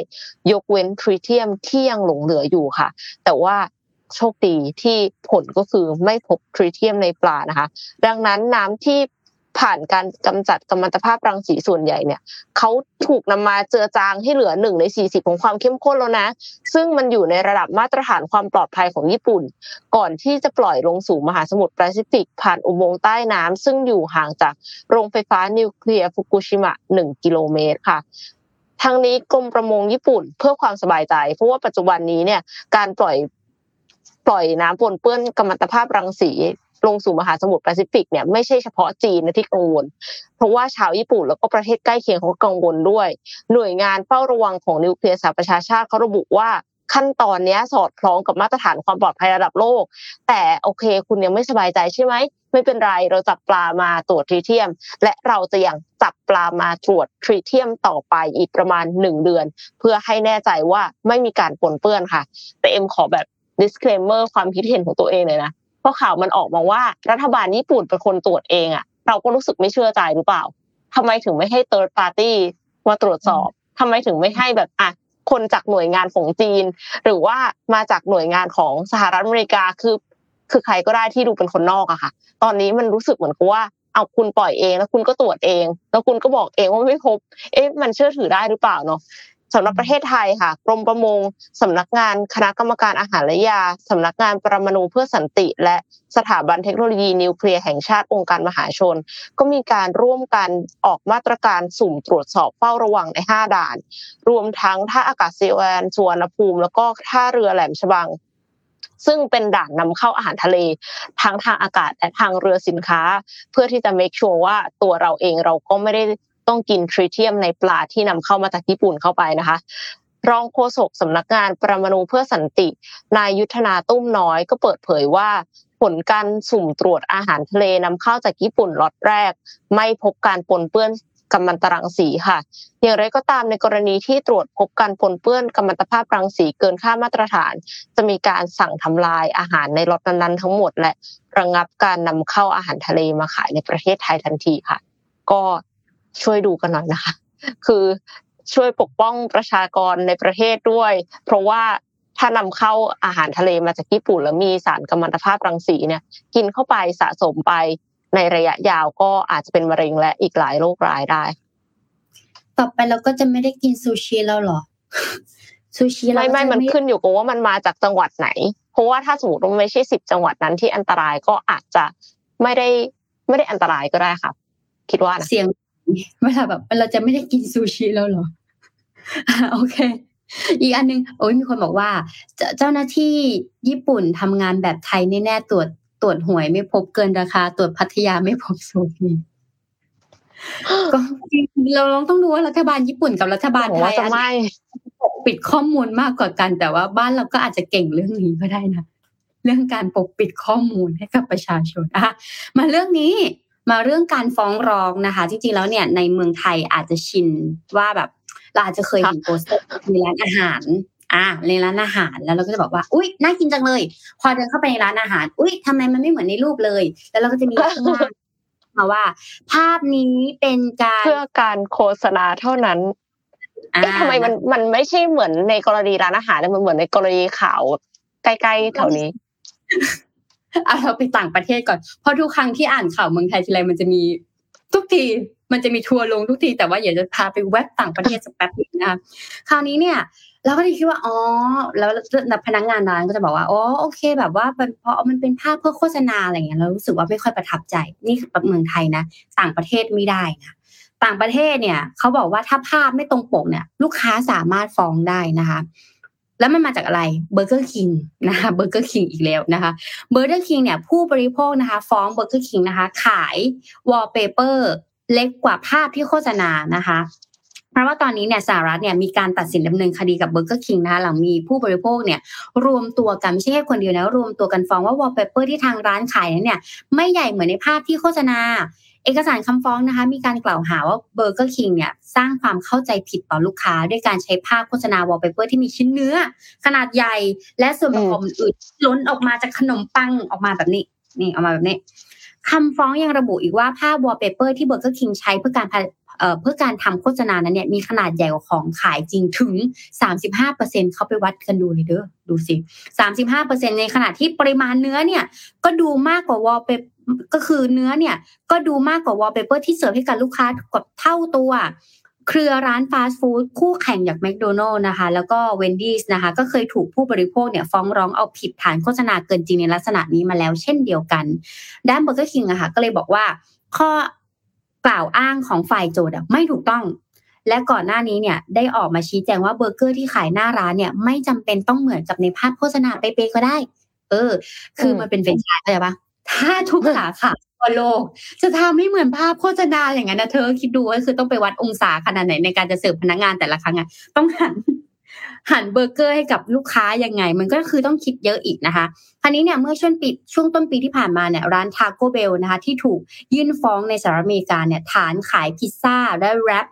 ยกเว้นทริเทียมที่ยังหลงเหลืออยู่ค่ะแต่ว่าโชคดีที่ผลก็คือไม่พบทริเทียมในปลานะคะดังนั้นน้ำที่ผ่านการกำจัดกัมมันตภาพรังสีส่วนใหญ่เนี่ยเขาถูกนำมาเจือจางให้เหลือ1ใน40ของความเข้มข้นแล้วนะซึ่งมันอยู่ในระดับมาตรฐานความปลอดภัยของญี่ปุ่นก่อนที่จะปล่อยลงสู่มหาสมุทรแปซิฟิกผ่านอุโมงค์ใต้น้ำซึ่งอยู่ห่างจากโรงไฟฟ้านิวเคลียร์ฟุกุชิมะ1กิโลเมตรค่ะทางนี้กรมประมงญี่ปุ่นเพื่อความสบายใจเพราะว่าปัจจุบันนี้เนี่ยการปล่อยน้ำปนเปื้อนกัมมันตภาพรังสีลงสู่มหาสมุทรแปซิฟิกเนี่ยไม่ใช่เฉพาะจีนนะที่กังวลเพราะว่าชาวญี่ปุ่นแล้วก็ประเทศใกล้เคียงเขากังวลด้วยหน่วยงานเฝ้าระวังของนิวเคลียร์สหประชาชาติเขาระบุว่าขั้นตอนนี้สอดคล้องกับมาตรฐานความปลอดภัยระดับโลกแต่โอเคคุณยังไม่สบายใจใช่ไหมไม่เป็นไรเราจับปลามาตรวจทริเทียมและเราจะยังจับปลามาตรวจทริเทียมต่อไปอีกประมาณ1เดือนเพื่อให้แน่ใจว่าไม่มีการปนเปื้อนค่ะแต่เอ็มขอแบบ disclaimer ความคิดเห็นของตัวเองเลยนะเพราะข่าวมันออกมาว่ารัฐบาลญี่ปุ่นเป็นคนตรวจเองอ่ะเราก็รู้สึกไม่เชื่อใจหรือเปล่าทำไมถึงไม่ให้ third party มาตรวจสอบทำไมถึงไม่ให้แบบอ่ะคนจากหน่วยงานของจีนหรือว่ามาจากหน่วยงานของสหรัฐอเมริกาคือใครก็ได้ที่ดูเป็นคนนอกอะค่ะตอนนี้มันรู้สึกเหมือนกับว่าเอาคุณปล่อยเองแล้วคุณก็ตรวจเองแล้วคุณก็บอกเองว่าไม่พบเอ๊ะมันเชื่อถือได้หรือเปล่าเนาะสำหรับประเทศไทยค่ะกรมประมงสำนักงานคณะกรรมการอาหารและยาสำนักงานปรมาณูเพื่อสันติและสถาบันเทคโนโลยีนิวเคลียร์แห่งชาติองค์การมหาชนก็มีการร่วมกันออกมาตรการสุ่มตรวจสอบเฝ้าระวังใน5ด่านรวมทั้งท่าอากาศยานสุวรรณภูมิแล้วก็ท่าเรือแหลมฉบังซึ่งเป็นด่านนำเข้าอาหารทะเลทั้งทางอากาศและทางเรือสินค้าเพื่อที่จะ make sure ว่าตัวเราเองเราก็ไม่ได้ต้องกินทริเทียมในปลาที่นำเข้ามาจากญี่ปุ่นเข้าไปนะคะรองโฆษกสำนักงานปรมาณูเพื่อสันตินายยุทธนาตุ้มน้อยก็เปิดเผยว่าผลการสุ่มตรวจอาหารทะเลนำเข้าจากญี่ปุ่นล็อตแรกไม่พบการปนเปื้อนกัมมันตรังสีค่ะอย่างไรก็ตามในกรณีที่ตรวจพบการปนเปื้อนกัมมันตภาพรังสีเกินค่ามาตรฐานจะมีการสั่งทำลายอาหารในล็อตนั้นๆทั้งหมดและระงับการนำเข้าอาหารทะเลมาขายในประเทศไทยทันทีค่ะก็ช่วยดูกันหน่อยนะคะคือช่วยปกป้องประชากรในประเทศด้วยเพราะว่าถ้านำเข้าอาหารทะเลมาจากญี่ปุ่นแล้วมีสารกัมมันตภาพรังสีเนี่ยกินเข้าไปสะสมไปในระยะยาวก็อาจจะเป็นมะเร็งและอีกหลายโรคร้ายได้ต่อไปเราก็จะไม่ได้กินซูชิแล้วหรอซูชิเราไม่มันขึ้นอยู่กับว่ามันมาจากจังหวัดไหนเพราะว่าถ้าสมมติมันไม่ใช่10จังหวัดนั้นที่อันตรายก็อาจจะไม่ได้อันตรายก็ได้ค่ะคิดว่านะเสียง เวลาแบบเราจะไม่ได้กินซูชิแล้วเหรอโอเคอีกอันนึงโอ้ยมีคนบอกว่าเจ้าหน้าที่ญี่ปุ่นทำงานแบบไทยแน่ๆตรวจหวยไม่พบเกินราคาตรวจพัทยาไม่พบสูตรนี้ก็เราลองต้องดูว่ารัฐบาลญี่ปุ่นกับรัฐบาลไทยอะไรปิดข้อมูลมากกว่ากันแต่ว่าบ้านเราก็อาจจะเก่งเรื่องนี้ก็ได้นะเรื่องการปกปิดข้อมูลให้กับประชาชนนะคะมาเรื่องนี้มาเรื่องการฟ้องร้องนะคะจริงๆแล้วเนี่ยในเมืองไทยอาจจะชินว่าแบบเราอาจจะเคยเห็นโปสเตอร์ในร้านอาหารในร้านอาหารแล้วเราก็จะบอกว่าอุ๊ยน่ากินจังเลยพอเดินเข้าไปในร้านอาหารอุ๊ยทำไมมันไม่เหมือนในรูปเลยแล้วเราก็จะมีข้างล่างมาว่าภาพนี้เป็นการเพื่อการโฆษณาเท่านั้นทำไมมันไม่ใช่เหมือนในกรณีร้านอาหารมันเหมือนในกรณีข่าวใกล้ๆแถวนี้เอาเราไปต่างประเทศก่อนเพราะทุกครั้งที่อ่านข่าวเมืองไทยทีไรมันจะมีทุกทีมันจะมีทัวร์ลงทุกทีแต่ว่าอยากจะพาไปแวะต่างประเทศสักแป๊บนึงนะคะคราวนี้เนี่ยเราก็เลยคิดว่าอ๋อแล้วพนักงานร้านก็จะบอกว่าอ๋อโอเคแบบว่าเพราะมันเป็นภาพเพื่อโฆษณาอะไรอย่างเงี้ยเรารู้สึกว่าไม่ค่อยประทับใจนี่คือเมืองไทยนะต่างประเทศไม่ได้นะต่างประเทศเนี่ยเขาบอกว่าถ้าภาพไม่ตรงปกเนี่ยลูกค้าสามารถฟ้องได้นะคะแล้วมันมาจากอะไรเบอร์เกอร์คิงนะคะเบอร์เกอร์คิงอีกแล้วนะคะเบอร์เกอร์คิงเนี่ยผู้บริโภคนะคะฟ้องเบอร์เกอร์คิงนะคะขายวอลเปเปอร์เล็กกว่าภาพที่โฆษณานะคะเพราะว่าตอนนี้เนี่ยสหรัฐเนี่ยมีการตัดสินดำเนินคดีกับเบอร์เกอร์คิงนะคะหลังมีผู้บริโภคเนี่ยรวมตัวกันไม่ใช่แค่คนเดียวนะรวมตัวกันฟ้องว่าวอลเปเปอร์ที่ทางร้านขายนั้นเนี่ยไม่ใหญ่เหมือนในภาพที่โฆษณาเอกสารคำฟ้องนะคะมีการกล่าวหาว่าเบอร์เกอร์คิงเนี่ยสร้างความเข้าใจผิดต่อลูกค้าด้วยการใช้ภาพโฆษณาวอลเปเปอร์ที่มีชิ้นเนื้อขนาดใหญ่และส่วนประกอบอื่นล้นออกมาจากขนมปังออกมาแบบนี้นี่ออกมาแบบนี้คำฟ้องยังระบุอีกว่าภาพวอลเปเปอร์ที่เบอร์เกอร์คิงใช้เพื่อการทำโฆษณานั้นเนี่ยมีขนาดใหญ่กว่าของขายจริงถึง 35% เขาไปวัดกันดูเลยเด้อดูสิ 35% ในขณะที่ปริมาณเนื้อเนี่ยก็ดูมากกว่าวอลเปเปอร์ก็คือเนื้อเนี่ยก็ดูมากกว่าวอลเปเปอร์ที่เสิร์ฟให้กับลูกค้ากว่าเท่าตัวเครือร้านฟาสต์ฟู้ดคู่แข่งอย่างแมคโดนัลด์นะคะแล้วก็เวนดี้นะคะก็เคยถูกผู้บริโภคเนี่ยฟ้องร้องเอาผิดฐานโฆษณาเกินจริงในลักษณะนี้มาแล้วเช่นเดียวกันด้านเบอร์เกอร์คิงอะค่ะก็เลยบอกว่าข้อกล่าวอ้างของฝ่ายโจทก์ไม่ถูกต้องและก่อนหน้านี้เนี่ยได้ออกมาชี้แจงว่าเบอร์เกอร์ที่ขายหน้าร้านเนี่ยไม่จำเป็นต้องเหมือนกับในภาพโฆษณาเป๊ะๆก็ได้คือมันเป็นแฟรนไชส์เข้าใจปะถ้าทุกสาขาทั่วโลกจะทำให้เหมือนภาพโฆษณาอย่างนั้นนะเธอคิดดูก็คือต้องไปวัดองศาขนาดไหนในการจะเสิร์ฟพนักงานแต่ละครั้งอ่ะต้องหันเบอร์เกอร์ให้กับลูกค้ายังไงมันก็คือต้องคิดเยอะอีกนะคะคราวนี้เนี่ยเมื่อช่วงต้นปีที่ผ่านมาเนี่ยร้านทาโก้เบลนะคะที่ถูกยื่นฟ้องในสหรัฐอเมริกาเนี่ยฐานขายพิซซ่าและแรป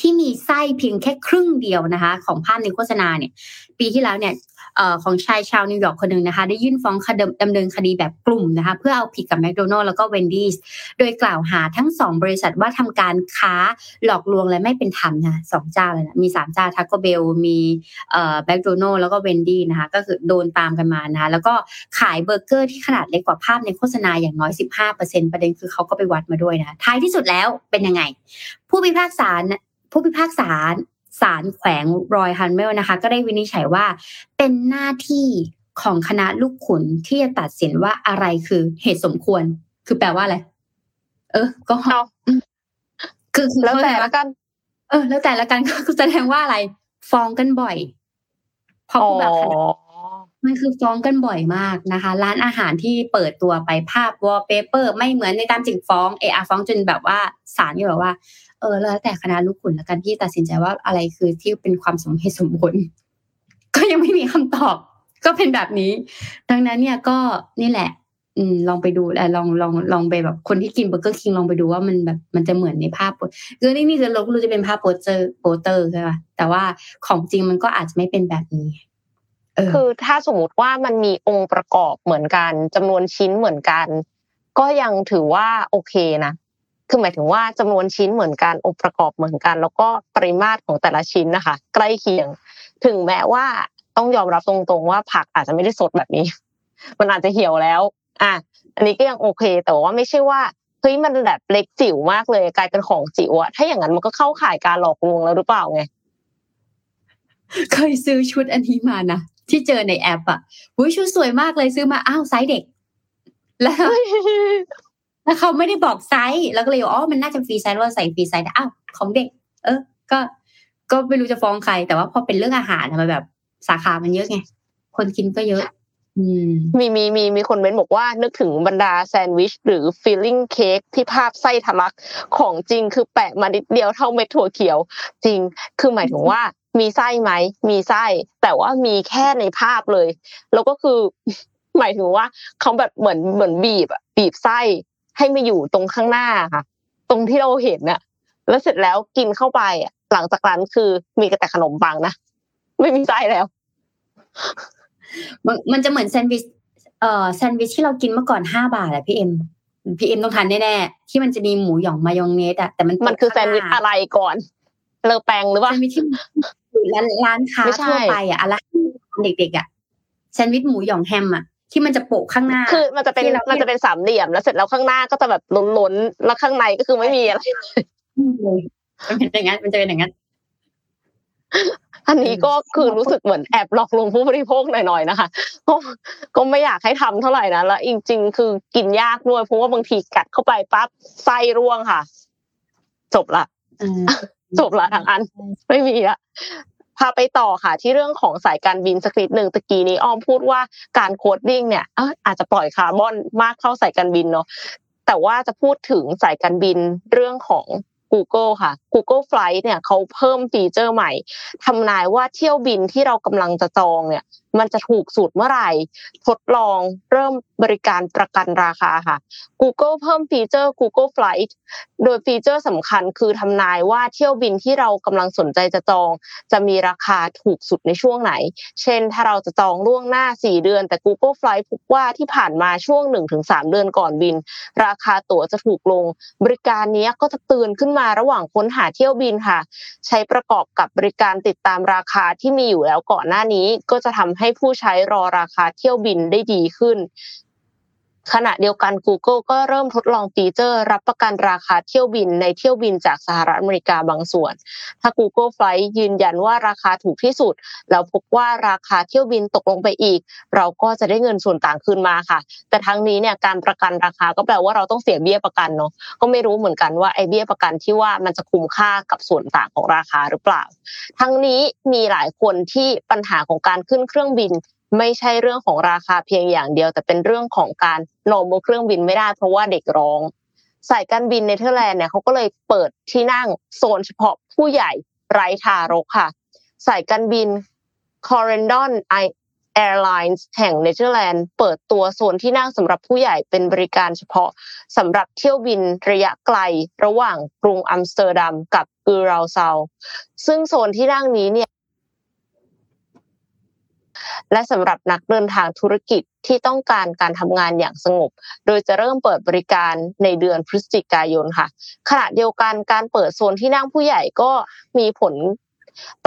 ที่มีไส้เพียงแค่ครึ่งเดียวนะคะของภาพในโฆษณาเนี่ยปีที่แล้วเนี่ยของชายชาวนิวยอร์กคนหนึ่งนะคะได้ยื่นฟ้องดำเนินคดีแบบกลุ่มนะคะเพื่อเอาผิดกับแมคโดนัลด์แล้วก็เวนดี้โดยกล่าวหาทั้ง2บริษัทว่าทำการค้าหลอกลวงและไม่เป็นธรรมนะ2เจ้าเลยนะมี3เจ้าทาโกเบลมีแมคโดนัลด์แล้วก็เวนดี้นะคะก็คือโดนตามกันมานะคะแล้วก็ขายเบอร์เกอร์ที่ขนาดเล็กกว่าภาพในโฆษณาอย่างน้อย 15% ประเด็นคือเขาก็ไปวัดมาด้วยนะท้ายที่สุดแล้วเป็นยังไงผู้พิพากษาศาลแขวงรอยฮันเมลนะคะก็ได้วินิจฉัยว่าเป็นหน้าที่ของคณะลูกขุนที่จะตัดสินว่าอะไรคือเหตุสมควรคือแปลว่าอะไรก็คือแล้วแต่ละกันแล้วแต่ละกันก็แสดงว่าอะไรฟ้องกันบ่อยเพราะแบบมันคือฟ้องกันบ่อยมากนะคะร้านอาหารที่เปิดตัวไปภาพวอลเปเปอร์ไม่เหมือนในตามจริงฟ้องฟ้องจนแบบว่าศาลก็บอกว่าแล้วแต่คณะลูกขุนแล้วกันที่ตัดสินใจว่าอะไรคือที่เป็นความสมเหตุสมผลก็ยังไม่มีคำตอบก็เป็นแบบนี้ดังนั้นเนี่ยก็นี่แหละลองไปดูลองไปแบบคนที่กินเบอร์เกอร์คิงลองไปดูว่ามันแบบมันจะเหมือนในภาพคือนี่คือเราก็รู้จะเป็นภาพโปสเตอร์ใช่ป่ะแต่ว่าของจริงมันก็อาจจะไม่เป็นแบบนี้คือถ้าสมมติว่ามันมีองค์ประกอบเหมือนกันจำนวนชิ้นเหมือนกันก็ยังถือว่าโอเคนะคือหมายถึงว่าจำนวนชิ้นเหมือนกันองค์ประกอบเหมือนกันแล้วก็ปริมาตรของแต่ละชิ้นนะคะใกล้เคียงถึงแม้ว่าต้องยอมรับตรงๆว่าผักอาจจะไม่ได้สดแบบนี้มันอาจจะเหี่ยวแล้วอันนี้ก็ยังโอเคแต่ว่าไม่ใช่ว่าเฮ้ยมันแบบเล็กจิ๋วมากเลยกลายเป็นของจิ๋วอะถ้าอย่างนั้นมันก็เข้าข่ายการหลอกลวงแล้วหรือเปล่าไงเคยซื้อชุดอันนี้มานะที่เจอในแอปอะชุดสวยมากเลยซื้อมาอ้าวไซส์เด็กแล้ว แล้วเขาไม่ได้บอกไซส์แล้วก็เลยอ๋อมันน่าจะฟรีไซส์ว่าใส่ฟรีไซส์อ้าวของเด็กก็ไม่รู้จะฟ้องใครแต่ว่าพอเป็นเรื่องอาหารมันแบบสาขามันเยอะไงคนกินก็เยอะมีคนเม้นบอกว่านึกถึงบรรดาแซนด์วิชหรือฟิลลิ่งเค้กที่ภาพไส้ทะลักของจริงคือแปะมานิดเดียวเท่าเม็ดถั่วเขียวจริงคือหมายถึงว่ามีไส้ไหมมีไส้แต่ว่ามีแค่ในภาพเลยแล้วก็คือหมายถึงว่าเขาแบบเหมือนบีบไส้ให้มาอยู่ตรงข้างหน้าค่ะตรงที่เราเห็นน่ะแล้วเสร็จแล้วกินเข้าไปอ่ะหลังจากนั้นคือมีแต่ขนมปังนะไม่มีไส้แล้วมันจะเหมือนแซนด์วิชที่เรากินเมื่อก่อน5บาทอ่ะพี่เอ็มต้องทานแน่ๆที่มันจะมีหมูหยองมายองเนสอ่ะแต่มันคือแซนด์วิชอะไรก่อนเลอแปงหรือว่าแซนด์วิชที่ร้านค้าทั่วไปอ่ะอะไรเด็กๆอ่ะแซนด์วิชหมูหยองแฮมอ่ะที่มันจะโปะข้างหน้าคือมันจะเป็นสามเหลี่ยมแล้วเสร็จแล้วข้างหน้าก็จะแบบล้นๆแล้วข้างในก็คือไม่มีอะไรมันจะเป็นอย่างนั้นอันนี้ก็คือรู้สึกเหมือนแอบหลอกลวงผู้บริโภคหน่อยๆนะคะก็ไม่อยากให้ทำเท่าไหร่นะแล้วจริงๆคือกินยากด้วยเพราะว่าบางทีกัดเข้าไปปั๊บไส้ร่วงค่ะจบละทั้งอันไม่มีละพาไปต่อค่ะที่เรื่องของสายการบินสักนิดนึงตะกี้นี้อ้อมพูดว่าการโคดดิ้งเนี่ยอาจจะปล่อยคาร์บอนมากเข้าสายการบินเนาะแต่ว่าจะพูดถึงสายการบินเรื่องของ Google ค่ะ Google Flights เนี่ยเขาเพิ่มฟีเจอร์ใหม่ทำนายว่าเที่ยวบินที่เรากำลังจะจองเนี่ยมันจะถูกสุดเมื่อไหร่ทดลองเริ่มบริการประกันราคาค่ะ Google เพิ่มฟีเจอร์ Google Flights โดยฟีเจอร์สำคัญคือทำนายว่าเที่ยวบินที่เรากำลังสนใจจะจองจะมีราคาถูกสุดในช่วงไหนเช่นถ้าเราจะจองล่วงหน้า4เดือนแต่ Google Flights พบว่าที่ผ่านมาช่วง 1-3 เดือนก่อนบินราคาตั๋วจะถูกลงบริการนี้ก็จะเตือนขึ้นมาระหว่างค้นหาเที่ยวบินค่ะใช้ประกอบกับบริการติดตามราคาที่มีอยู่แล้วก่อนหน้านี้ก็จะทำให้ผู้ใช้รอราคาเที่ยวบินได้ดีขึ้นขณะเดียวกัน Google ก็เริ่มทดลองฟีเจอร์รับประกันราคาเที่ยวบินในเที่ยวบินจากสหรัฐอเมริกาบางส่วนถ้า Google Flights ยืนยันว่าราคาถูกที่สุดแล้วพบว่าราคาเที่ยวบินตกลงไปอีกเราก็จะได้เงินส่วนต่างคืนมาค่ะแต่ทั้งนี้เนี่ยการประกันราคาก็แปลว่าเราต้องเสียเบี้ยประกันเนาะก็ไม่รู้เหมือนกันว่าไอ้เบี้ยประกันที่ว่ามันจะคุ้มค่ากับส่วนต่างของราคาหรือเปล่าทั้งนี้มีหลายคนที่ปัญหาของการขึ้นเครื่องบินไม่ใช่เรื่องของราคาเพียงอย่างเดียวแต่เป็นเรื่องของการนอนบนเครื่องบินไม่ได้เพราะว่าเด็กร้องสายการบินเนเธอร์แลนด์เนี่ยเขาก็เลยเปิดที่นั่งโซนเฉพาะผู้ใหญ่ไร้ทารกค่ะสายการบิน Giraffe Pot Airlines แห่งเนเธอร์แลนด์เปิดตัวโซนที่นั่งสำหรับผู้ใหญ่เป็นบริการเฉพาะสำหรับเที่ยวบินระยะไกลระหว่างกรุงอัมสเตอร์ดัมกับกูราเซาซึ่งโซนที่นั่งนี้เนี่ยและสำหรับนักเดินทางธุรกิจที่ต้องการการทำงานอย่างสงบโดยจะเริ่มเปิดบริการในเดือนพฤศจิกายนค่ะขณะเดียวกันการเปิดโซนที่นั่งผู้ใหญ่ก็มีผล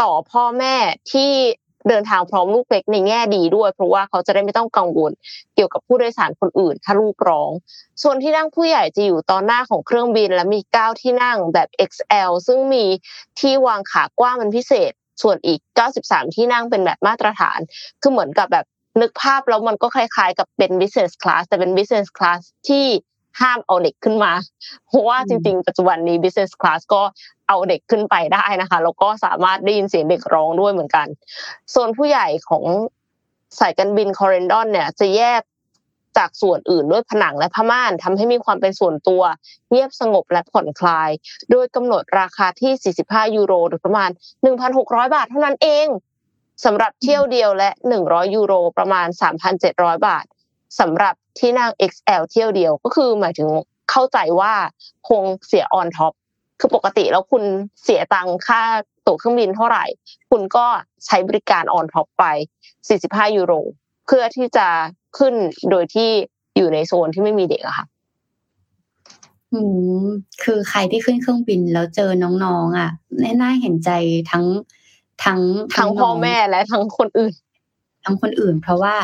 ต่อพ่อแม่ที่เดินทางพร้อมลูกเล็กในแง่ดีด้วยเพราะว่าเขาจะได้ไม่ต้องกังวลเกี่ยวกับผู้โดยสารคนอื่นถ้าลูกร้องส่วนที่นั่งผู้ใหญ่จะอยู่ตอนหน้าของเครื่องบินและมี9ที่นั่งแบบ XL ซึ่งมีที่วางขากว้างเป็นพิเศษส่วนอีก93ที่นั่งเป็นแบบมาตรฐานคือเหมือนกับแบบนึกภาพแล้วมันก็คล้ายๆกับเป็น business class แต่เป็น business class ที่ห้ามเอาเด็กขึ้นมาเพราะว่าจริงๆปัจจุบันนี้ business class ก็เอาเด็กขึ้นไปได้นะคะแล้วก็สามารถได้ยินเสียงเด็กร้องด้วยเหมือนกันโซนผู้ใหญ่ของสายการบิน Corendon เนี่ยจะแยกจากส่วนอื่นด้วยผนังและผ้าม่านทำให้มีความเป็นส่วนตัวเงียบสงบและผ่อนคลายโดยกำหนดราคาที่€45หรือประมาณ$1,600เท่านั้นเองสำหรับเที่ยวเดียวและ€100ประมาณ$3,700สำหรับที่นั่ง XL เที่ยวเดียวก็คือหมายถึงเข้าใจว่าคงเสียออนท็อปคือปกติแล้วคุณเสียตังค่าตั๋วเครื่องบินเท่าไหร่คุณก็ใช้บริการออนท็อปไป€45เพื่อที่จะขึ้นโดยที่อยู่ในโซนที่ไม่มีเด็กอะค่ะคือใครที่ขึ้นเครื่องบินแล้วเจอน้องๆอ่ะน่าเห็นใจทั้งพ่อแม่และทั้งคนอื่นเพราะว่า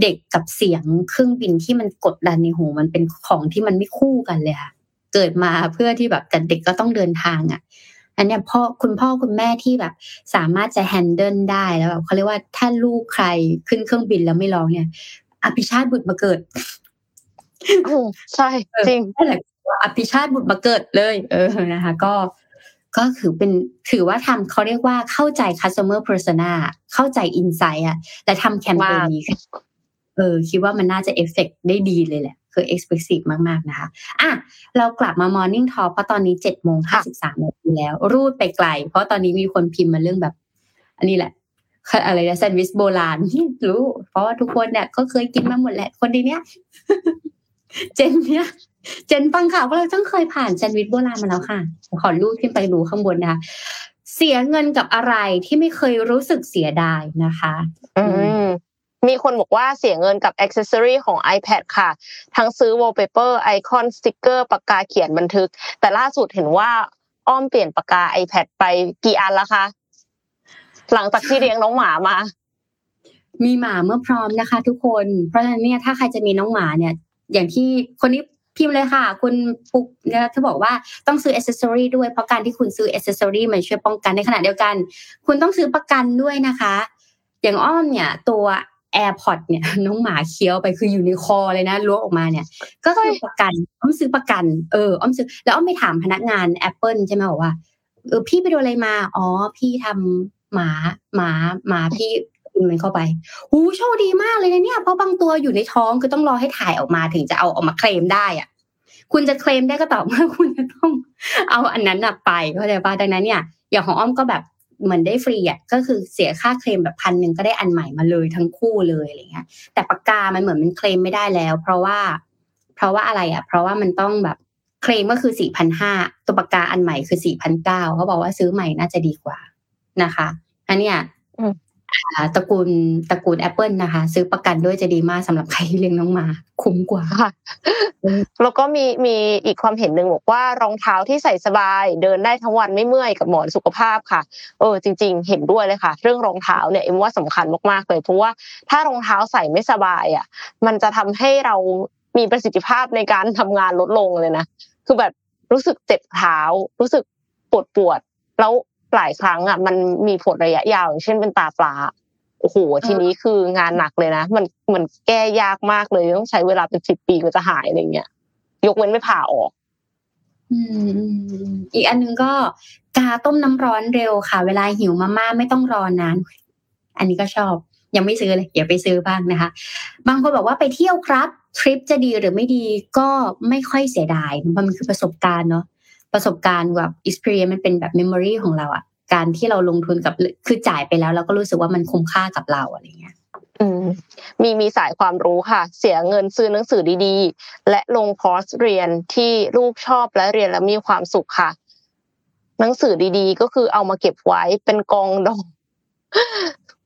เด็กกับเสียงเครื่องบินที่มันกดดันในหูมันเป็นของที่มันไม่คู่กันเลยค่ะเกิดมาเพื่อที่แบบแต่เด็กก็ต้องเดินทางอ่ะอันเนี้ยพ่อคุณแม่ที่แบบสามารถจะแฮนเดิลได้แล้วแบบเขาเรียกว่าถ้าลูกใครขึ้นเครื่องบินแล้วไม่ร้องเนี่ยอภิชาติบุตรมาเกิด ใช่จริงอภิชาติบุตรมาเกิดเลยนะคะก็ถือว่าทำเขาเรียกว่าเข้าใจ customer persona เข้าใจ insight อ่ะแต่ทำแคมเปญนี้คิดว่ามันน่าจะเอฟเฟกต์ได้ดีเลยแหละคือ expressive มากๆนะคะอ่ะเรากลับมา Morning Talk เพราะตอนนี้ 7:53 นแล้วรูดไปไกลเพราะตอนนี้มีคนพิมพ์มาเรื่องแบบอันนี้แหละอะไรนะแซนด์วิชโบราณรู้เพราะว่าทุกคนเนี่ยก็เคยกินมาหมดแหละคนดีเนี้ยเจนฟังข่าวเพราะเราต้องเคยผ่านแซนด์วิชโบราณมาแล้วค่ะขอรูดขึ้นไปดูข้างบนนะคะเสียเงินกับอะไรที่ไม่เคยรู้สึกเสียดายนะคะมีคนบอกว่าเสียเงินกับแอ็กเซสซอรี่ของ iPad ค่ะทั้งซื้อ wallpaper ไอคอนสติ๊กเกอร์ปากกาเขียนบันทึกแต่ล่าสุดเห็นว่าอ้อมเปลี่ยนปากกา iPad ไปกี่อันแล้วคะหลังจากที่เลี้ยงน้องหมามามีหมาเมื่อพร้อมนะคะทุกคนเพราะฉะนั้นเนี่ยถ้าใครจะมีน้องหมาเนี่ยอย่างที่คนนี้พิมพ์เลยค่ะคุณปุ๊กเนี่ยเขาบอกว่าต้องซื้อ accessory ด้วยเพราะการที่คุณซื้อ accessory มันช่วยป้องกันในขณะเดียวกันคุณต้องซื้อประกันด้วยนะคะอย่างอ้อมเนี่ยตัว AirPods เนี่ยน้องหมาเคี้ยวไปคืออยู่ในคอเลยนะล้วงออกมาเนี่ยก็คือประกันอ้อมซื้อประกันอ้อมซื้อแล้วอ้อมไปถามพนักงาน Apple ใช่มั้ยบอกว่าพี่ไปโดนอะไรมาอ๋อพี่ทำหมาพี่มันเข้าไปหูโชคดีมากเลยนะเนี่ยเพราะบางตัวอยู่ในท้องคือต้องรอให้ถ่ายออกมาถึงจะเอาออกมาเคลมได้อ่ะคุณจะเคลมได้ก็ต่อเมื่อคุณจะต้องเอาอันนั้นน่ะไปเข้าใจป่ะดังนั้นเนี่ยอย่างของอ้อมก็แบบเหมือนได้ฟรีอ่ะก็คือเสียค่าเคลมแบบ1,000ก็ได้อันใหม่มาเลยทั้งคู่เลยอะไรเงี้ยแต่ปากกามันเหมือนมันเคลมไม่ได้แล้วเพราะว่าอะไรอ่ะเพราะว่ามันต้องแบบเคลมก็คือ 4,500 ตัวปากกาอันใหม่คือ 4,900 เขาบอกว่าซื้อใหม่น่าจะดีกว่านะคะอันเนี้ยตระกูล Apple นะคะซื้อประกันด้วยจะดีมากสำหรับใครที่เลี้ยงน้องหมาคุ้มกว่าค่ะแล้วก็มีอีกความเห็นนึงบอกว่ารองเท้าที่ใส่สบายเดินได้ทั้งวันไม่เมื่อยกับหมอนสุขภาพค่ะจริงๆเห็นด้วยเลยค่ะเรื่องรองเท้าเนี่ยเอ็มว่าสำคัญมากๆเลยเพราะว่าถ้ารองเท้าใส่ไม่สบายอ่ะมันจะทำให้เรามีประสิทธิภาพในการทำงานลดลงเลยนะคือแบบรู้สึกเจ็บเท้ารู้สึกปวดแล้วหลายครั้งอ่ะมันมีผลระยะยาวอย่างเช่นเป็นตาปลาโอ้โหทีนี้คืองานหนักเลยนะมันแก้ยากมากเลยต้องใช้เวลาเป็น10ปีกว่าจะหายอะไรเงี้ยยกเว้นไม่ผ่าออกอีกอันนึงก็กาต้มน้ำร้อนเร็วค่ะเวลาหิวมาม่าไม่ต้องรอนานอันนี้ก็ชอบยังไม่ซื้อเลยเดี๋ยวไปซื้อบ้างนะคะบางคนบอกว่าไปเที่ยวครับทริปจะดีหรือไม่ดีก็ไม่ค่อยเสียดายเพราะมันคือประสบการณ์เนาะประสบการณ์แบบ experience มันเป็นแบบ memory ของเราอ่ะการที่เราลงทุนกับคือจ่ายไปแล้วเราก็รู้สึกว่ามันคุ้มค่ากับเราอะไรเงี้ยมีสายความรู้ค่ะเสียเงินซื้อหนังสือดีๆและลงคอร์สเรียนที่ลูกชอบและเรียนแล้วมีความสุขค่ะหนังสือดีๆก็คือเอามาเก็บไว้เป็นกองดอง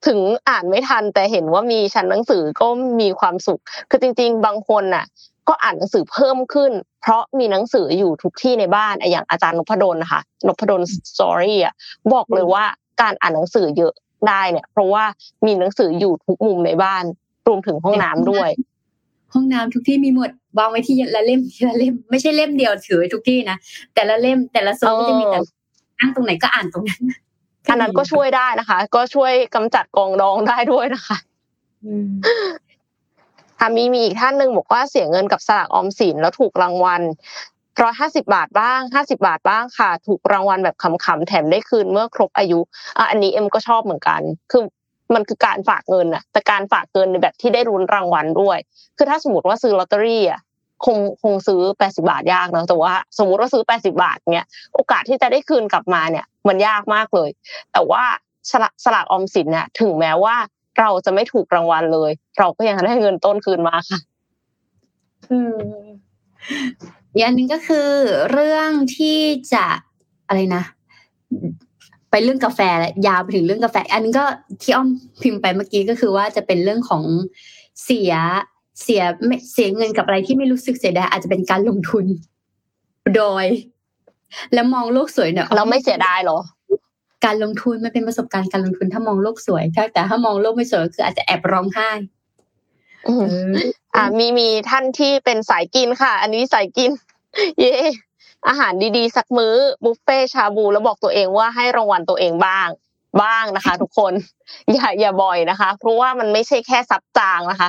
ถึงอ่านไม่ทันแต่เห็นว่ามีชั้นหนังสือก็มีความสุขคือจริงๆบางคนน่ะก็อ่านหนังสือเพิ่มขึ้นเพราะมีหนังสืออยู่ทุกที่ในบ้านอย่างอาจารย์นพดลสตอรี่อ่ะบอกเลยว่าการอ่านหนังสือเยอะได้เนี่ยเพราะว่ามีหนังสืออยู่ทุกมุมในบ้านรวมถึงห้องน้ำด้วยห้องน้ำทุกที่มีหมดวางไว้ที่ละเล่มทีละเล่มไม่ใช่เล่มเดียวถือไว้ทุกที่นะแต่ละเล่มแต่ละโซนก็จะมีแต่นั่งตรงไหนก็อ่านตรงนั้นอันนั้นก็ช่วยได้นะคะก็ช่วยกำจัดกองดองได้ด้วยนะคะมีอีกท่านนึงบอกว่าเสียเงินกับสลากออมสินแล้วถูกรางวัล150 บาทบ้าง50 บาทบ้างค่ะถูกรางวัลแบบขำๆแถมได้คืนเมื่อครบอายุอันนี้เอ็มก็ชอบเหมือนกันคือมันคือการฝากเงินน่ะแต่การฝากเงินในแบบที่ได้ลุ้นรางวัลด้วยคือถ้าสมมุติว่าซื้อลอตเตอรี่อ่ะคงซื้อ80 บาทยากนะแต่ว่าสมมุติว่าซื้อ80 บาทเงี้ยโอกาสที่จะได้คืนกลับมาเนี่ยมันยากมากเลยแต่ว่าสลากออมสินน่ะถึงแม้ว่าเราจะไม่ถูกรางวัลเลยเราก็ยังได้เงินต้นคืนมาค่ะอย่างนึงก็คือเรื่องที่จะอะไรนะไปเรื่องกาแฟและยาวไปถึงเรื่องกาแฟอันนี้ก็ที่อ้อมพิมพ์ไปเมื่อกี้ก็คือว่าจะเป็นเรื่องของเสียเงินกับอะไรที่ไม่รู้สึกเสียดายอาจจะเป็นการลงทุนโดยแล้วมองโลกสวยเนี่ยเราไม่เสียดายหรอการลงทุนมันเป็นประสบการณ์การลงทุนถ้ามองโลกสวยแต่ถ้ามองโลกไม่สวยก็คืออาจจะแอบร้องไห้มีท่านที่เป็นสายกินค่ะอันนี้สายกินเย่อาหารดีๆสักมื้อบุฟเฟ่ชาบูแล้วบอกตัวเองว่าให้รางวัลตัวเองบ้างนะคะทุกคนอย่าบ่อยนะคะเพราะว่ามันไม่ใช่แค่ซับจางนะคะ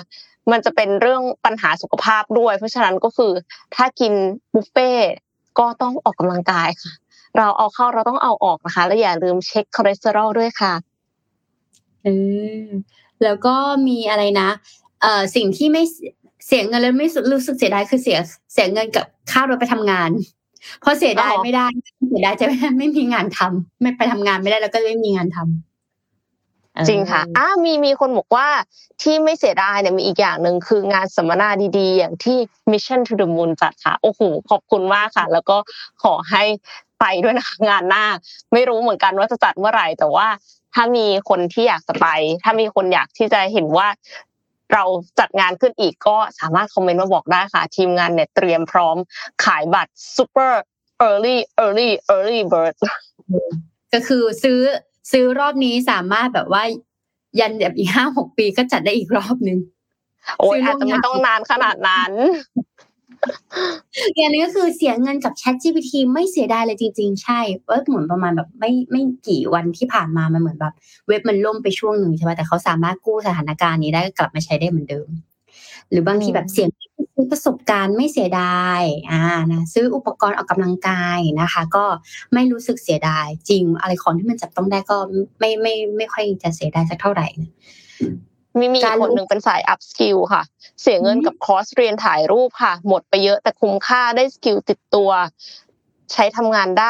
มันจะเป็นเรื่องปัญหาสุขภาพด้วยเพราะฉะนั้นก็คือถ้ากินบุฟเฟ่ต์ก็ต้องออกกำลังกายค่ะเราเอาเข้าเราต้องเอาออกนะคะและอย่าลืมเช็คคอเลสเตอรอลด้วยค่ะแล้วก็มีอะไรนะสิ่งที่ไม่เสียเงินแล้วไม่รู้สึกเสียดายคือเสียเงินกับค่ารถไปทำงานเพราะเสียดายไม่ได้เสียดายจะไม่มีงานทำไม่ไปทำงานไม่ได้แล้วก็ไม่มีงานทำจริงค่ะมีคนบอกว่าที่ไม่เสียดายเนี่ยมีอีกอย่างนึงคืองานสัมมนาดีๆอย่างที่ Mission to the Moon จัดค่ะโอ้โหขอบคุณมากค่ะแล้วก็ขอให้ไปด้วยนะคะงานหน้าไม่รู้เหมือนกันว่าจะจัดเมื่อไหร่แต่ว่าถ้ามีคนที่อยากจะไปถ้ามีคนอยากที่จะเห็นว่าเราจัดงานขึ้นอีกก็สามารถคอมเมนต์มาบอกได้ค่ะทีมงานเนี่ยเตรียมพร้อมขายบัตร Super Early Bird ก็คือซื้อรอบนี้สามารถแบบว่ายันแบบอีก 5-6 ปีก็จัดได้อีกรอบนึงโอ้ยอาจจะไม่ต้องนานขนาดนั้นอย่างนี้ก็คือเสียเงินกับ ChatGPT ไม่เสียดายเลยจริงๆใช่เหมือนประมาณแบบไม่กี่วันที่ผ่านมามันเหมือนแบบเว็บมันล่มไปช่วงนึงใช่ป่ะแต่เขาสามารถกู้สถานการณ์นี้ได้กลับมาใช้ได้เหมือนเดิมหรือบางทีแบบเสียประสบการณ์ไม่เสียดายนะซื้ออุปกรณ์ออกกำลังกายนะคะก็ไม่รู้สึกเสียดายจริงอะไรของที่มันจับต้องได้ก็ไม่ค่อยจะเสียดายสักเท่าไหร่มีคนหนึ่งเป็นสายอัพสกิลค่ะเสียเงินกับคอร์สเรียนถ่ายรูปค่ะหมดไปเยอะแต่คุ้มค่าได้สกิลติดตัวใช้ทำงานไ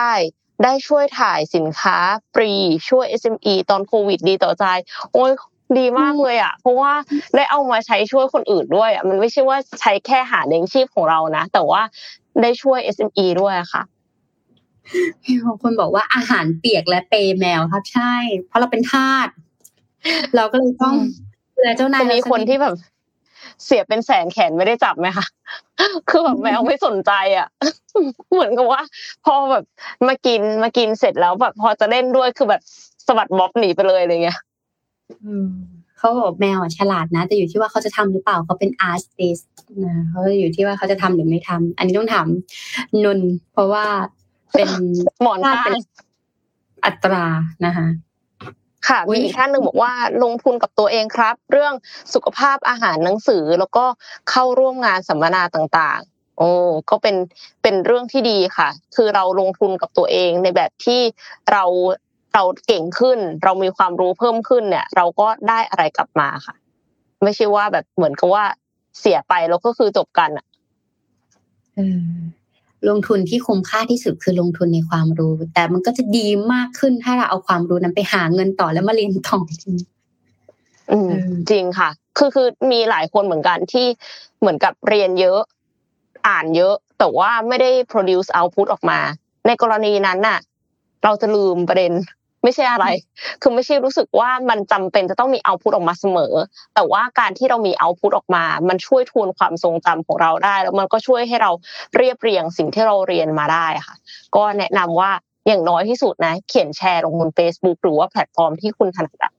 ด้ช่วยถ่ายสินค้าฟรีช่วย SME ตอนโควิดดีต่อใจโอ้ยดีมากเลยอ่ะเพราะว่าได้เอามาใช้ช่วยคนอื่นด้วยอ่ะมันไม่ใช่ว่าใช้แค่หาเลี้ยงชีพของเรานะแต่ว่าได้ช่วย SME ด้วยค่ะมีบางคนบอกว่าอาหารเปียกและเปย์แมวครับใช่เพราะเราเป็นทาสเราก็เลยต้องดูแลเจ้านายมีคนที่แบบเสียเป็นแสนแขนไม่ได้จับมั้ยคะคือแบบแมวไม่สนใจอ่ะเหมือนกับว่าพอแบบมากินเสร็จแล้วแบบพอจะเล่นด้วยคือแบบสวัดบ๊อบหนีไปเลยอะไรเงี้ยเขาบอกแมวฉลาดนะแต่อยู่ที่ว่าเขาจะทำหรือเปล่าเขาเป็น artist นะเขาอยู่ที่ว่าเขาจะทำหรือไม่ทำอันนี้ต้องถามนนท์เพราะว่าเป็นหมอนข้างเป็นอัตรานะคะค่ะมีอีกท่านนึงบอกว่าลงทุนกับตัวเองครับเรื่องสุขภาพอาหารหนังสือแล้วก็เข้าร่วมงานสัมมนาต่างๆโอ้ก็เป็นเรื่องที่ดีค่ะคือเราลงทุนกับตัวเองในแบบที่เราเก่งขึ้นเรามีความรู้เพิ่มขึ้นเนี่ยเราก็ได้อะไรกลับมาค่ะไม่ใช่ว่าแบบเหมือนกับว่าเสียไปแล้วก็คือจบกันอ่ะลงทุนที่คุ้มค่าที่สุดคือลงทุนในความรู้แต่มันก็จะดีมากขึ้นถ้าเราเอาความรู้นั้นไปหาเงินต่อแล้วมาเรียนต่อจริงค่ะคือมีหลายคนเหมือนกันที่เหมือนกับเรียนเยอะอ่านเยอะแต่ว่าไม่ได้ produce output ออกมาในกรณีนั้นน่ะเราจะลืมประเด็นไม่ใช่อะไรคือไม่ใช่รู้สึกว่ามันจำเป็นจะต้องมีเอาท์พุตออกมาเสมอแต่ว่าการที่เรามีเอาท์พุตออกมามันช่วยทวนความทรงจำของเราได้แล้วมันก็ช่วยให้เราเรียบเรียงสิ่งที่เราเรียนมาได้ค่ะก็แนะนำว่าอย่างน้อยที่สุดนะเขียนแชร์ลงบน Facebook หรือว่าแพลตฟอร์มที่คุณถนัด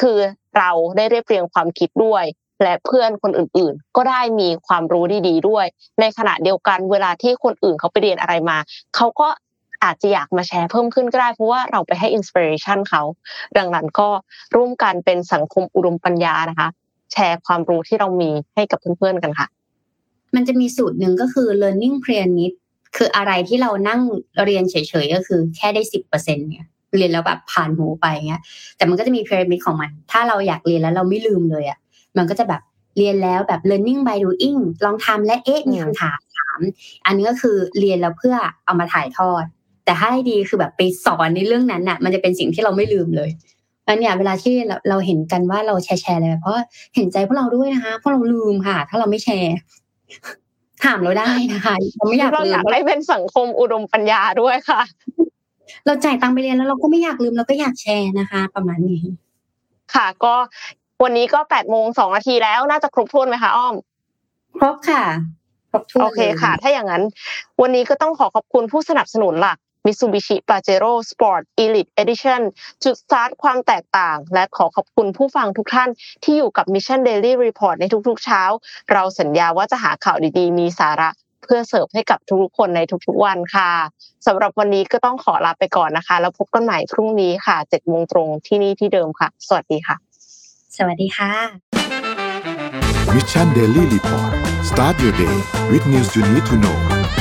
คือเราได้เรียบเรียงความคิดด้วยและเพื่อนคนอื่นๆก็ได้มีความรู้ดีๆด้วยในขณะเดียวกันเวลาที่คนอื่นเขาไปเรียนอะไรมาเขาก็อาจจะอยากมาแชร์เพิ่มขึ้นก็ได้เพราะว่าเราไปให้อินสปิเรชันเขาดังนั้นก็ร่วมกันเป็นสังคมอุดมปัญญานะคะแชร์ความรู้ที่เรามีให้กับเพื่อนๆกันค่ะมันจะมีสูตรนึงก็คือ learning pyramid คืออะไรที่เรานั่งเรียนเฉยๆก็คือแค่ได้ 10% เนี่ยเรียนแล้วแบบผ่านหูไปเงี้ยแต่มันก็จะมี pyramid ของมันถ้าเราอยากเรียนแล้วเราไม่ลืมเลยอ่ะมันก็จะแบบเรียนแล้วแบบ learning by doing ลองทำและมีคำถามอันนี้ก็คือเรียนแล้วเพื่อเอามาถ่ายทอดแต่ให้ดีคือแบบไปสอนในเรื่องนั้นน่ะมันจะเป็นสิ่งที่เราไม่ลืมเลยอันเนี้ยเวลาที่เราเห็นกันว่าเราแชร์อะไรเพราะเห็นใจพวกเราด้วยนะคะเพราะเราลืมค่ะถ้าเราไม่แชร์ถามเราได้นะคะเราไม่อยากลืมเราอยากได้เป็นสังคมอุดมปัญญาด้วยค่ะเราจ่ายตังค์ไปเรียนแล้วเราก็ไม่อยากลืมเราก็อยากแชร์นะคะประมาณนี้ค่ะก็วันนี้ก็ 8:02 นาทีแล้วน่าจะครบถ้วนมั้ยคะอ้อมครบค่ะครบถ้วนโอเคค่ะถ้าอย่างนั้นวันนี้ก็ต้องขอขอบคุณผู้สนับสนุนหลักMitsubishi Pajero Sport Elite Edition จุดสตาร์ทความแตกต่างและขอขอบคุณผู้ฟังทุกท่านที่อยู่กับ Mission Daily Report ในทุกๆเช้าเราสัญญาว่าจะหาข่าวดีๆมีสาระเพื่อเสิร์ฟให้กับทุกๆคนในทุกๆวันค่ะสำหรับวันนี้ก็ต้องขอลาไปก่อนนะคะแล้วพบกันใหม่พรุ่งนี้ค่ะ 7:00 น.ตรงที่นี่ที่เดิมค่ะสวัสดีค่ะสวัสดีค่ะ Mission Daily Report. Start your day with news you need to know.